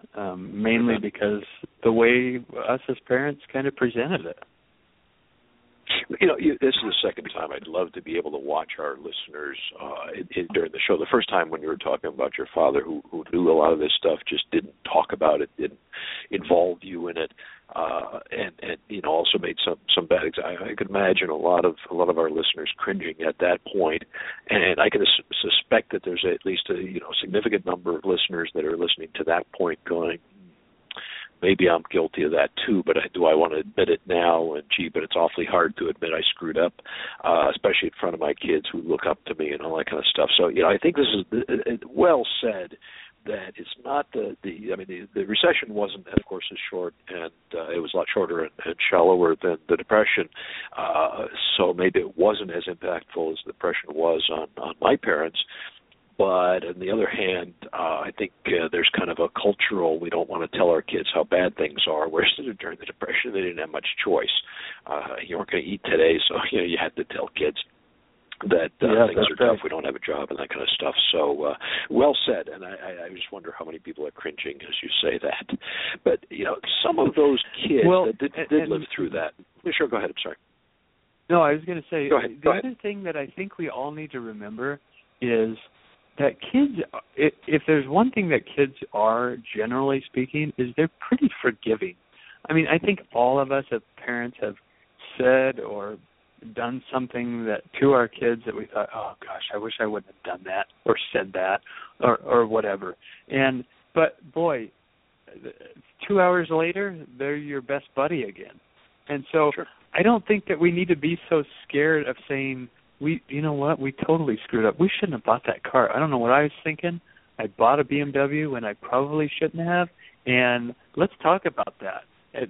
mainly because the way us as parents kind of presented it. You know, this is the second time I'd love to be able to watch our listeners during the show. The first time when you were talking about your father, who knew a lot of this stuff, just didn't talk about it, didn't involve you in it, and you know, also made some bad examples. I could imagine a lot of our listeners cringing at that point, and I can suspect that there's at least a significant number of listeners that are listening to that point going, maybe I'm guilty of that too, but do I want to admit it now? And gee, but it's awfully hard to admit I screwed up, especially in front of my kids who look up to me and all that kind of stuff. So, you know, I think this is well said, that it's not the recession wasn't, of course, as short, and it was a lot shorter and shallower than the Depression. So maybe it wasn't as impactful as the Depression was on my parents. But on the other hand, I think there's kind of a cultural, we don't want to tell our kids how bad things are, whereas during the Depression they didn't have much choice. You weren't going to eat today, so you had to tell kids that things are tough, we don't have a job, and that kind of stuff. So well said, and I just wonder how many people are cringing as you say that. But, you know, some of those kids that did live through that. Sure, go ahead, I'm sorry. No, I was going to say, the other thing that I think we all need to remember is that kids, if there's one thing that kids are, generally speaking, is they're pretty forgiving. I mean, I think all of us as parents have said or done something that to our kids that we thought, oh gosh, I wish I wouldn't have done that or said that or whatever. But boy, 2 hours later, they're your best buddy again. And so sure. I don't think that we need to be so scared of saying, you know what? We totally screwed up. We shouldn't have bought that car. I don't know what I was thinking. I bought a BMW when I probably shouldn't have. And let's talk about that.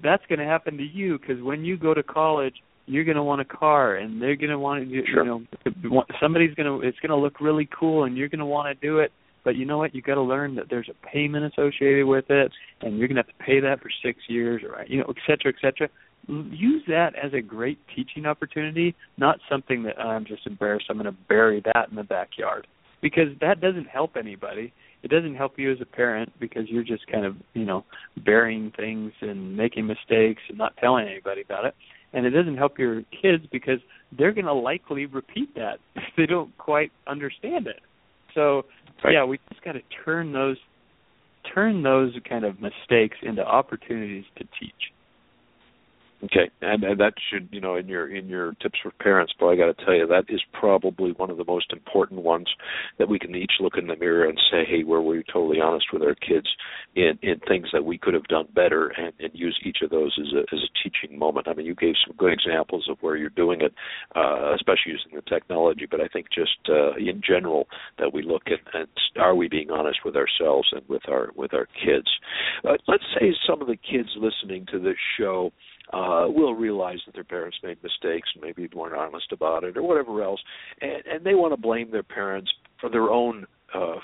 That's going to happen to you because when you go to college, you're going to want a car, and they're going to want to. Sure. You know, somebody's going to. It's going to look really cool, and you're going to want to do it. But you know what? You've got to learn that there's a payment associated with it, and you're going to have to pay that for 6 years, or et cetera, et cetera. Use that as a great teaching opportunity, not something that I'm just embarrassed, I'm going to bury that in the backyard, because that doesn't help anybody. It doesn't help you as a parent because you're just kind of, burying things and making mistakes and not telling anybody about it. And it doesn't help your kids because they're going to likely repeat that if they don't quite understand it. So, yeah, we just got to turn those kind of mistakes into opportunities to teach. Okay, and that should, in your tips for parents, but I got to tell you, that is probably one of the most important ones that we can each look in the mirror and say, hey, were we totally honest with our kids in things that we could have done better, and use each of those as a teaching moment. I mean, you gave some good examples of where you're doing it, especially using the technology, but I think just in general that we look at, and are we being honest with ourselves and with our kids? Let's say some of the kids listening to this show will realize that their parents made mistakes and maybe weren't honest about it or whatever else, and they want to blame their parents for their own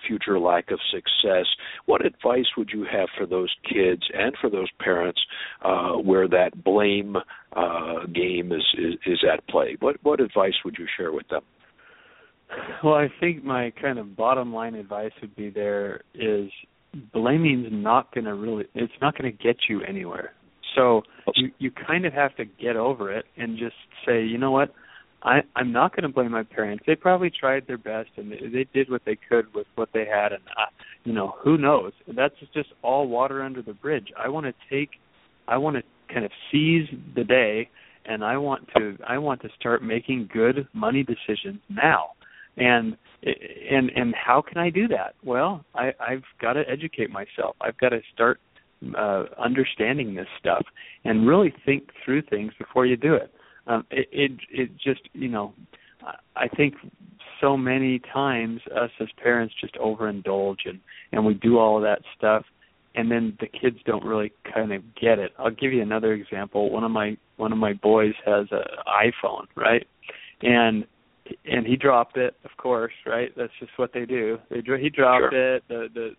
future lack of success. What advice would you have for those kids and for those parents where that blame game is at play? What advice would you share with them? Well, I think my kind of bottom line advice would be there is blaming's not going to it's not going to get you anywhere. So you kind of have to get over it and just say, you know what, I'm not going to blame my parents. They probably tried their best, and they did what they could with what they had, and, who knows? That's just all water under the bridge. I want to kind of seize the day, and I want to start making good money decisions now. And how can I do that? Well, I've got to educate myself. I've got to start understanding this stuff and really think through things before you do it. It just, I think so many times us as parents just overindulge and we do all of that stuff, and then the kids don't really kind of get it. I'll give you another example. One of my boys has an iPhone, right? And And he dropped it, of course, right? That's just what they do. He dropped it. The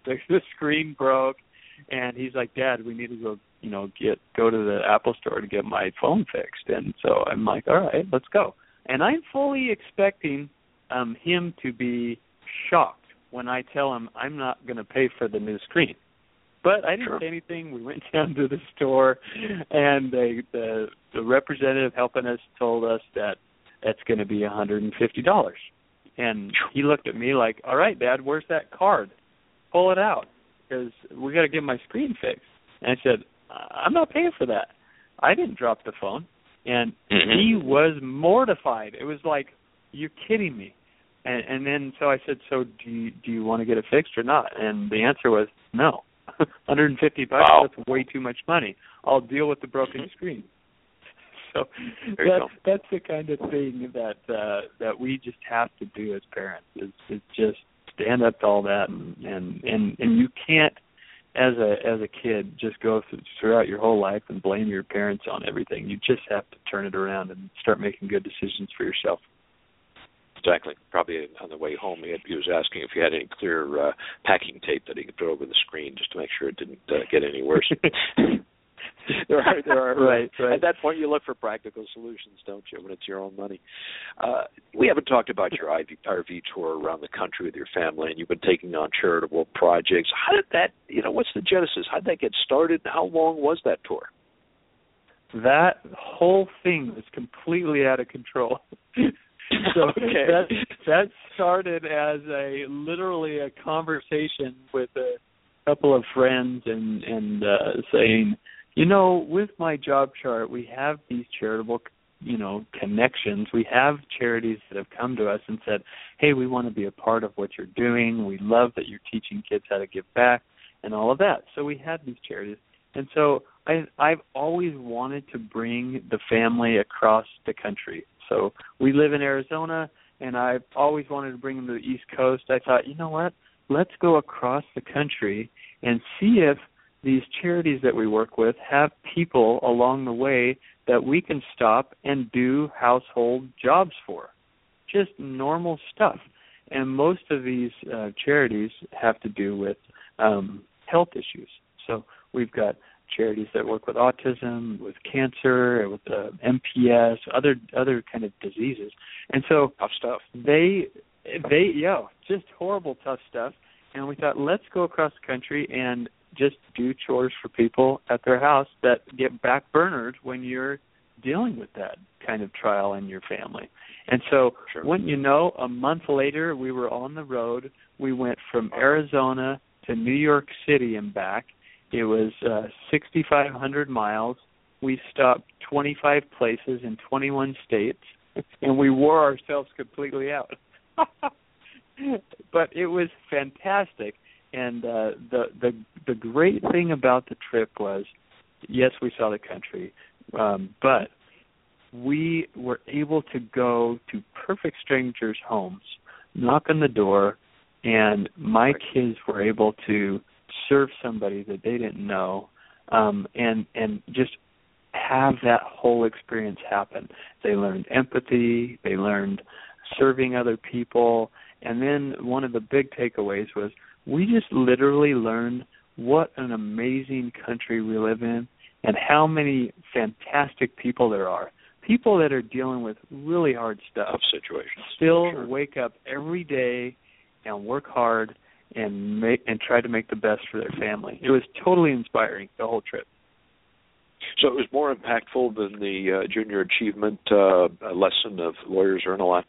screen broke, and he's like, "Dad, we need to go, go to the Apple store to get my phone fixed." And so I'm like, "All right, let's go." And I'm fully expecting him to be shocked when I tell him I'm not going to pay for the new screen. But I didn't say anything. We went down to the store, and the representative helping us told us that that's going to be $150. And he looked at me like, "All right, Dad, where's that card? Pull it out, because we got to get my screen fixed." And I said, "I'm not paying for that. I didn't drop the phone." And he was mortified. It was like, "You're kidding me." And then so I said, "So do you want to get it fixed or not?" And the answer was no. $150, wow. That's way too much money. I'll deal with the broken screen. So that's the kind of thing that we just have to do as parents, is just stand up to all that, and you can't as a kid just go throughout your whole life and blame your parents on everything. You just have to turn it around and start making good decisions for yourself. Exactly. Probably on the way home, he was asking if you had any clear packing tape that he could throw over the screen just to make sure it didn't get any worse. There are right. At that point, you look for practical solutions, don't you, when it's your own money. We haven't talked about your RV tour around the country with your family, and you've been taking on charitable projects. How did that, what's the genesis? How did that get started? How long was that tour? That whole thing was completely out of control. So that started as literally a conversation with a couple of friends and saying, with My Job Chart, we have these charitable, connections. We have charities that have come to us and said, "Hey, we want to be a part of what you're doing. We love that you're teaching kids how to give back," and all of that. So we had these charities. And so I've always wanted to bring the family across the country. So we live in Arizona, and I've always wanted to bring them to the East Coast. I thought, let's go across the country and see if these charities that we work with have people along the way that we can stop and do household jobs for, just normal stuff. And most of these charities have to do with health issues. So we've got charities that work with autism, with cancer, with MPS, other kind of diseases, and so tough stuff. Just horrible tough stuff. And we thought, let's go across the country and just do chores for people at their house that get back burnered when you're dealing with that kind of trial in your family. And so, wouldn't a month later we were on the road. We went from Arizona to New York City and back. It was 6,500 miles. We stopped 25 places in 21 states, and we wore ourselves completely out. But it was fantastic. And the great thing about the trip was, yes, we saw the country, but we were able to go to perfect strangers' homes, knock on the door, and my kids were able to serve somebody that they didn't know, and just have that whole experience happen. They learned empathy, they learned serving other people, and then one of the big takeaways was we just literally learned what an amazing country we live in and how many fantastic people there are. People that are dealing with really hard stuff, tough situations, still wake up every day and work hard and try to make the best for their family. It was totally inspiring, the whole trip. So it was more impactful than the Junior Achievement lesson of lawyers earn a lot.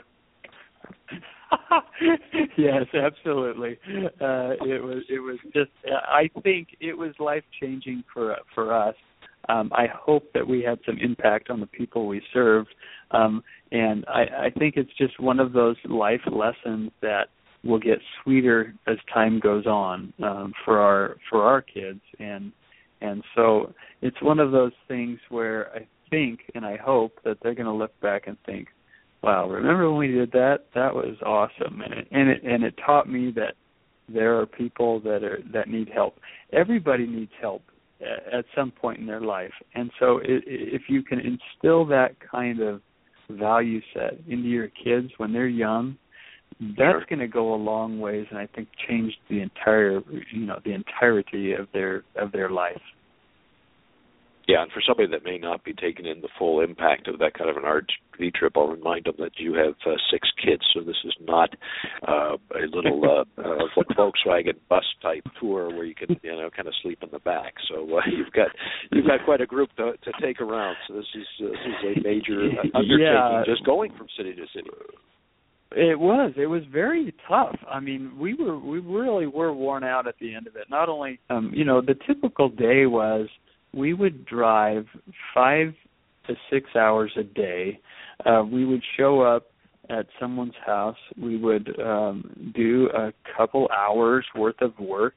Yes, absolutely. It was just, I think it was life changing for us. I hope that we had some impact on the people we served, and I think it's just one of those life lessons that will get sweeter as time goes on for our kids, and so it's one of those things where I think and I hope that they're going to look back and think, "Wow, remember when we did that? That was awesome," and it taught me that there are people that need help. Everybody needs help at some point in their life, and so if you can instill that kind of value set into your kids when they're young, that's going to go a long ways, and I think change the entire, the entirety of their life. Yeah, and for somebody that may not be taking in the full impact of that kind of an RV trip, I'll remind them that you have 6 kids, so this is not a little Volkswagen bus type tour where you can, kind of sleep in the back. So you've got quite a group to take around. So this is a major undertaking, just going from city to city. It was very tough. I mean, we really were worn out at the end of it. Not only, the typical day was, we would drive 5 to 6 hours a day. We would show up at someone's house. We would do a couple hours worth of work,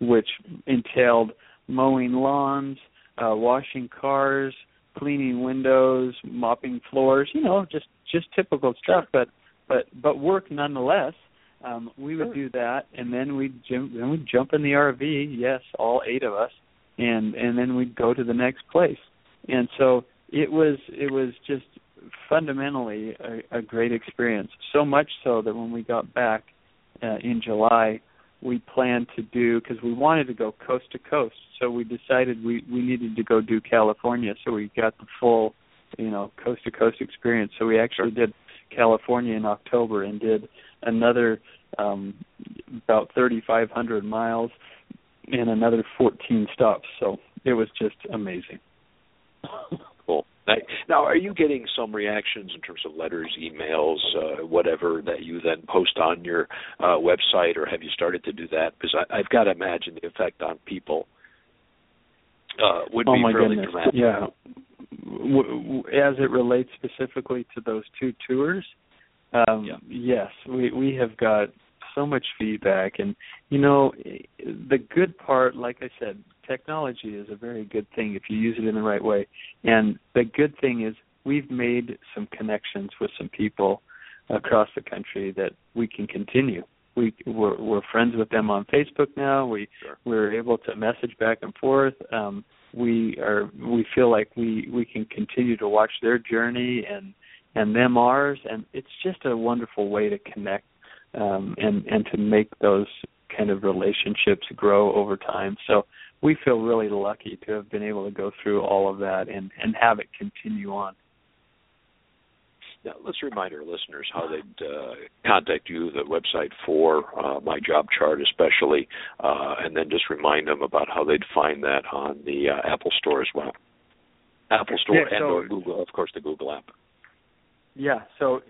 which entailed mowing lawns, washing cars, cleaning windows, mopping floors, just typical stuff, but work nonetheless. We would do that, and then we'd jump in the RV, yes, all 8 of us. And then we'd go to the next place. And so it was just fundamentally a great experience, so much so that when we got back in July, we planned to do, because we wanted to go coast to coast, so we decided we needed to go do California, so we got the full, coast to coast experience. So we actually did California in October and did another about 3,500 miles, and another 14 stops, so it was just amazing. Cool. Now, are you getting some reactions in terms of letters, emails, whatever, that you then post on your website, or have you started to do that? Because I've got to imagine the effect on people would be fairly dramatic. Yeah. As it relates specifically to those 2 tours, yes, we have got so much feedback, and the good part, like I said, technology is a very good thing if you use it in the right way, and the good thing is we've made some connections with some people across the country that we can continue. We're friends with them on Facebook now. We're able to message back and forth. We feel like we can continue to watch their journey and them ours, and it's just a wonderful way to connect and to make those kind of relationships grow over time. So we feel really lucky to have been able to go through all of that and have it continue on. Now, let's remind our listeners how they'd contact you, the website for My Job Chart especially, and then just remind them about how they'd find that on the Apple Store as well. Apple Store and or Google, of course, the Google app. Yeah, so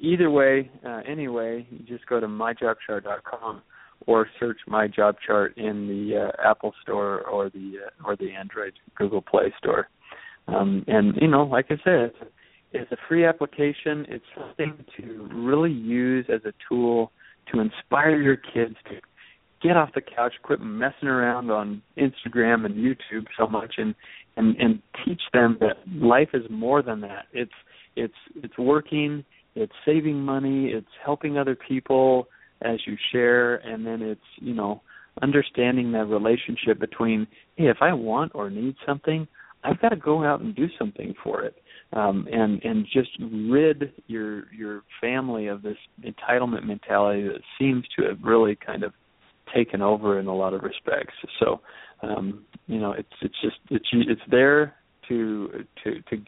either way, anyway, you just go to myjobchart.com or search My Job Chart in the Apple Store or the Android Google Play Store. And, like I said, it's a free application. It's something to really use as a tool to inspire your kids to get off the couch, quit messing around on Instagram and YouTube so much, and teach them that life is more than that. It's working, it's saving money, it's helping other people as you share, and then it's, understanding that relationship between, hey, if I want or need something, I've got to go out and do something for it, and just rid your family of this entitlement mentality that seems to have really kind of taken over in a lot of respects. So, it's there to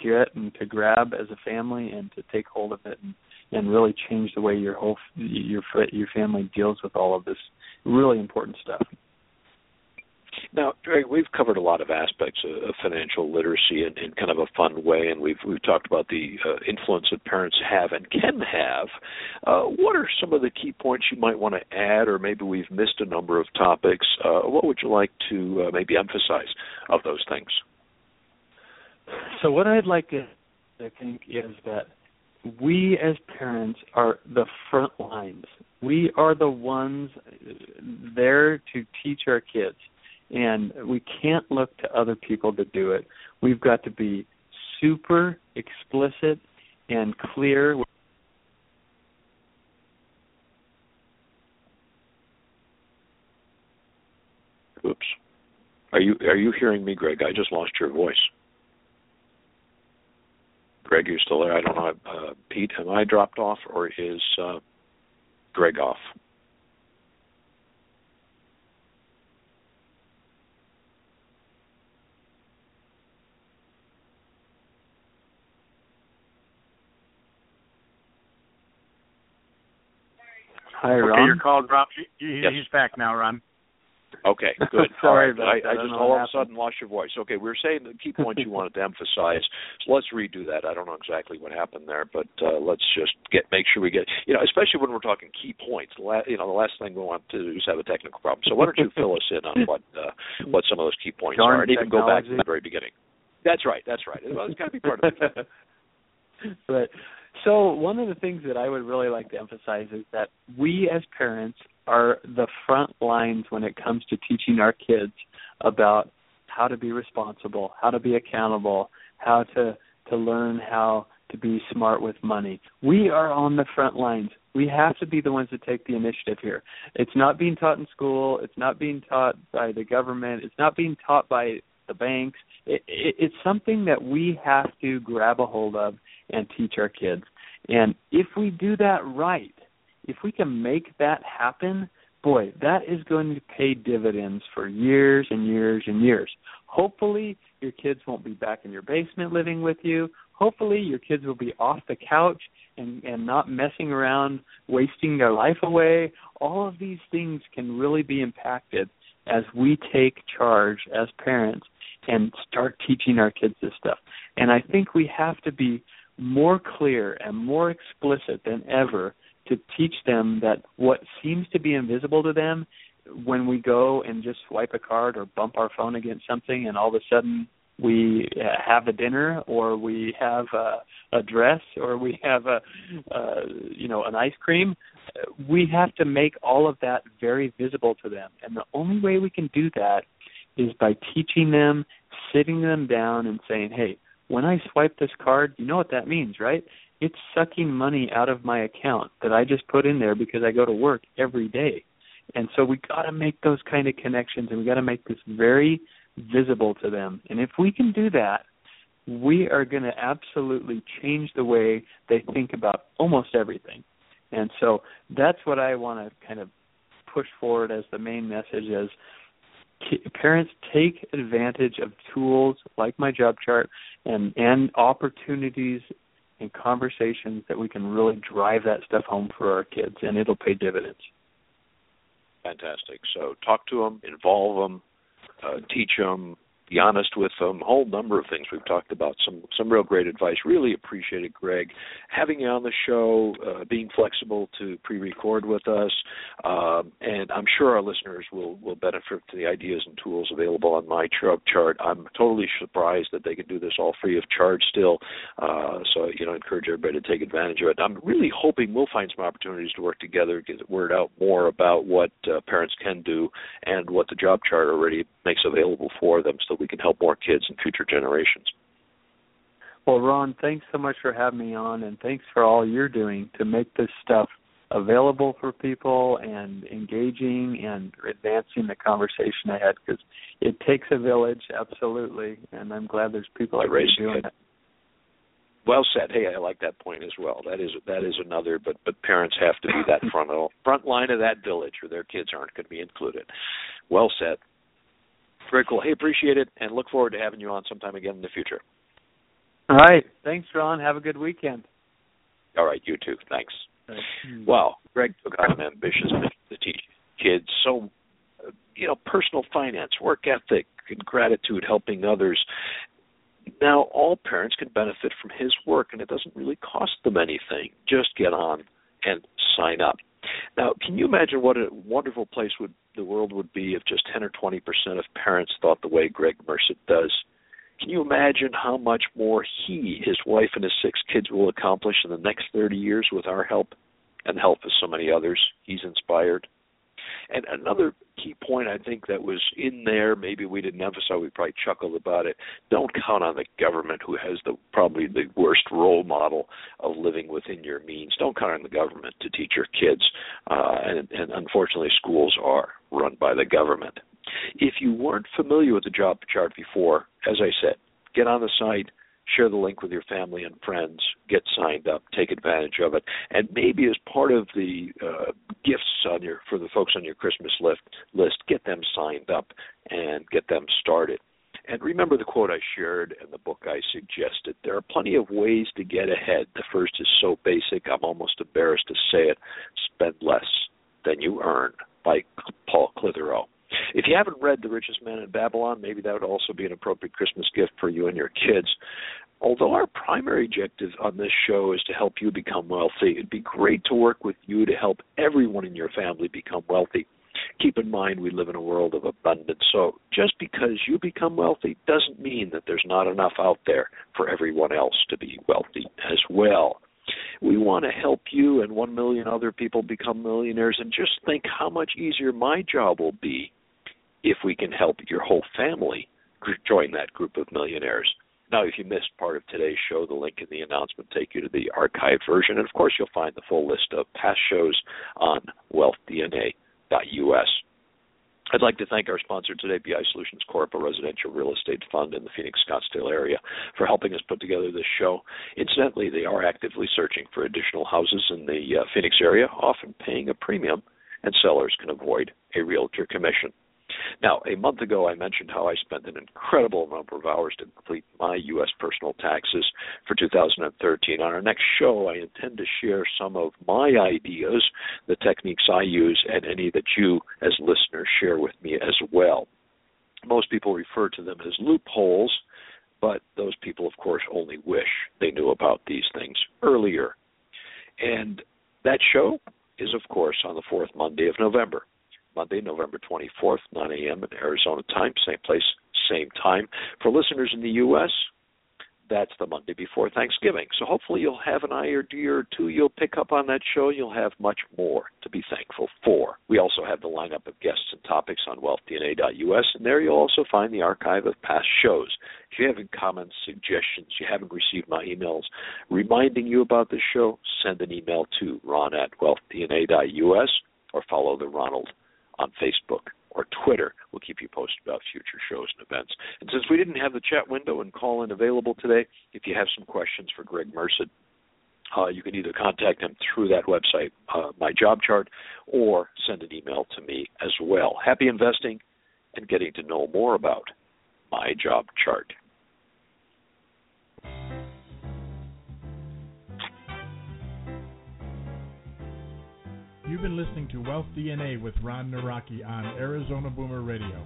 get and to grab as a family and to take hold of it and really change the way your whole your family deals with all of this really important stuff. Now, Gregg, we've covered a lot of aspects of financial literacy in kind of a fun way, and we've talked about the influence that parents have and can have. What are some of the key points you might want to add, or maybe we've missed a number of topics? What would you like to maybe emphasize of those things? So what I'd like to think is that we as parents are the front lines. We are the ones there to teach our kids, and we can't look to other people to do it. We've got to be super explicit and clear with oops. Are you hearing me, Gregg? I just lost your voice. Gregg, you're still there? I don't know. Pete, am I dropped off, or is Gregg off? Hi, Ron. Okay, your call dropped. Yes. He's back now, Ron. Okay, good. Sorry, all right. I just all of a sudden lost your voice. Okay, we were saying the key points you wanted to emphasize. So let's redo that. I don't know exactly what happened there, but let's just make sure we get, especially when we're talking key points. The last thing we want to do is have a technical problem. So why don't you fill us in on what some of those key points are, and even go back to the very beginning. That's right. Well, it's got to be part of it. But so one of the things that I would really like to emphasize is that we as parents are the front lines when it comes to teaching our kids about how to be responsible, how to be accountable, how to learn how to be smart with money. We are on the front lines. We have to be the ones that take the initiative here. It's not being taught in school. It's not being taught by the government. It's not being taught by the banks. It's something that we have to grab a hold of and teach our kids. And if we do that right, if we can make that happen, boy, that is going to pay dividends for years and years and years. Hopefully your kids won't be back in your basement living with you. Hopefully your kids will be off the couch and not messing around, wasting their life away. All of these things can really be impacted as we take charge as parents and start teaching our kids this stuff. And I think we have to be more clear and more explicit than ever to teach them that what seems to be invisible to them, when we go and just swipe a card or bump our phone against something and all of a sudden we have a dinner or we have a dress or we have an ice cream, we have to make all of that very visible to them. And the only way we can do that is by teaching them, sitting them down and saying, hey, when I swipe this card, you know what that means, right? It's sucking money out of my account that I just put in there because I go to work every day. And so we got to make those kind of connections, and we got to make this very visible to them. And if we can do that, we are going to absolutely change the way they think about almost everything. And so that's what I want to kind of push forward as the main message is, parents take advantage of tools like My Job Chart and opportunities and conversations that we can really drive that stuff home for our kids, and it'll pay dividends. Fantastic. So talk to them, involve them, teach them, be honest with them, a whole number of things we've talked about, some real great advice. Really appreciate it, Gregg, having you on the show, being flexible to pre-record with us, and I'm sure our listeners will benefit from the ideas and tools available on My Job Chart. I'm totally surprised that they can do this all free of charge still, so I encourage everybody to take advantage of it. I'm really hoping we'll find some opportunities to work together, get the word out more about what parents can do and what the Job Chart already makes available for them so we can help more kids in future generations. Well, Ron, thanks so much for having me on, and thanks for all you're doing to make this stuff available for people and engaging and advancing the conversation I had, because it takes a village, absolutely, and I'm glad there's people out there doing it. Well said. Hey, I like that point as well. That is another, but parents have to be that front line of that village or their kids aren't going to be included. Well said. Very cool. Hey, appreciate it, and look forward to having you on sometime again in the future. All right. Thanks, Ron. Have a good weekend. All right. You too. Thanks. Well, Gregg took on an ambitious mission to teach kids so, personal finance, work ethic, and gratitude, helping others. Now all parents can benefit from his work, and it doesn't really cost them anything. Just get on and sign up. Now, can you imagine what a wonderful place the world would be if just 10 or 20% of parents thought the way Gregg Murset does? Can you imagine how much more he, his wife, and his 6 kids will accomplish in the next 30 years with our help and the help of so many others he's inspired? And another key point I think that was in there, maybe we didn't emphasize, we probably chuckled about it, don't count on the government, who has probably the worst role model of living within your means. Don't count on the government to teach your kids, and unfortunately schools are run by the government. If you weren't familiar with the Job Chart before, as I said, get on the site, share the link with your family and friends, get signed up, take advantage of it. And maybe as part of the gifts on your, for the folks on your Christmas list, get them signed up and get them started. And remember the quote I shared and the book I suggested. There are plenty of ways to get ahead. The first is so basic, I'm almost embarrassed to say it. Spend less than you earn, by Paul Clitheroe. If you haven't read The Richest Man in Babylon, maybe that would also be an appropriate Christmas gift for you and your kids. Although our primary objective on this show is to help you become wealthy, it'd be great to work with you to help everyone in your family become wealthy. Keep in mind we live in a world of abundance, so just because you become wealthy doesn't mean that there's not enough out there for everyone else to be wealthy as well. We want to help you and 1 million other people become millionaires, and just think how much easier my job will be if we can help your whole family join that group of millionaires. Now, if you missed part of today's show, the link in the announcement take you to the archived version, and of course you'll find the full list of past shows on wealthdna.us. I'd like to thank our sponsor today, BI Solutions Corp., a residential real estate fund in the Phoenix-Scottsdale area, for helping us put together this show. Incidentally, they are actively searching for additional houses in the Phoenix area, often paying a premium, and sellers can avoid a realtor commission. Now, a month ago, I mentioned how I spent an incredible number of hours to complete my U.S. personal taxes for 2013. On our next show, I intend to share some of my ideas, the techniques I use, and any that you as listeners share with me as well. Most people refer to them as loopholes, but those people, of course, only wish they knew about these things earlier. And that show is, of course, on the fourth Monday of November. Monday, November 24th, 9 a.m. in Arizona time, same place, same time. For listeners in the U.S., that's the Monday before Thanksgiving. So hopefully you'll have an idea or two you'll pick up on that show. You'll have much more to be thankful for. We also have the lineup of guests and topics on wealthdna.us, and there you'll also find the archive of past shows. If you have any comments, suggestions, you haven't received my emails reminding you about the show, send an email to ron@wealthdna.us or follow the Ronald on Facebook or Twitter. We'll keep you posted about future shows and events. And since we didn't have the chat window and call-in available today, if you have some questions for Gregg Murset, you can either contact him through that website, My Job Chart, or send an email to me as well. Happy investing and getting to know more about My Job Chart. You've been listening to Wealth DNA with Ron Nawrocki on Arizona Boomer Radio.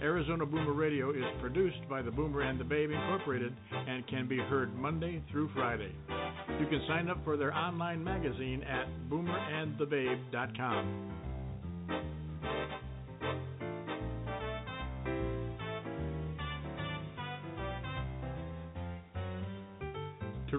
Arizona Boomer Radio is produced by the Boomer and the Babe Incorporated and can be heard Monday through Friday. You can sign up for their online magazine at boomerandthebabe.com. To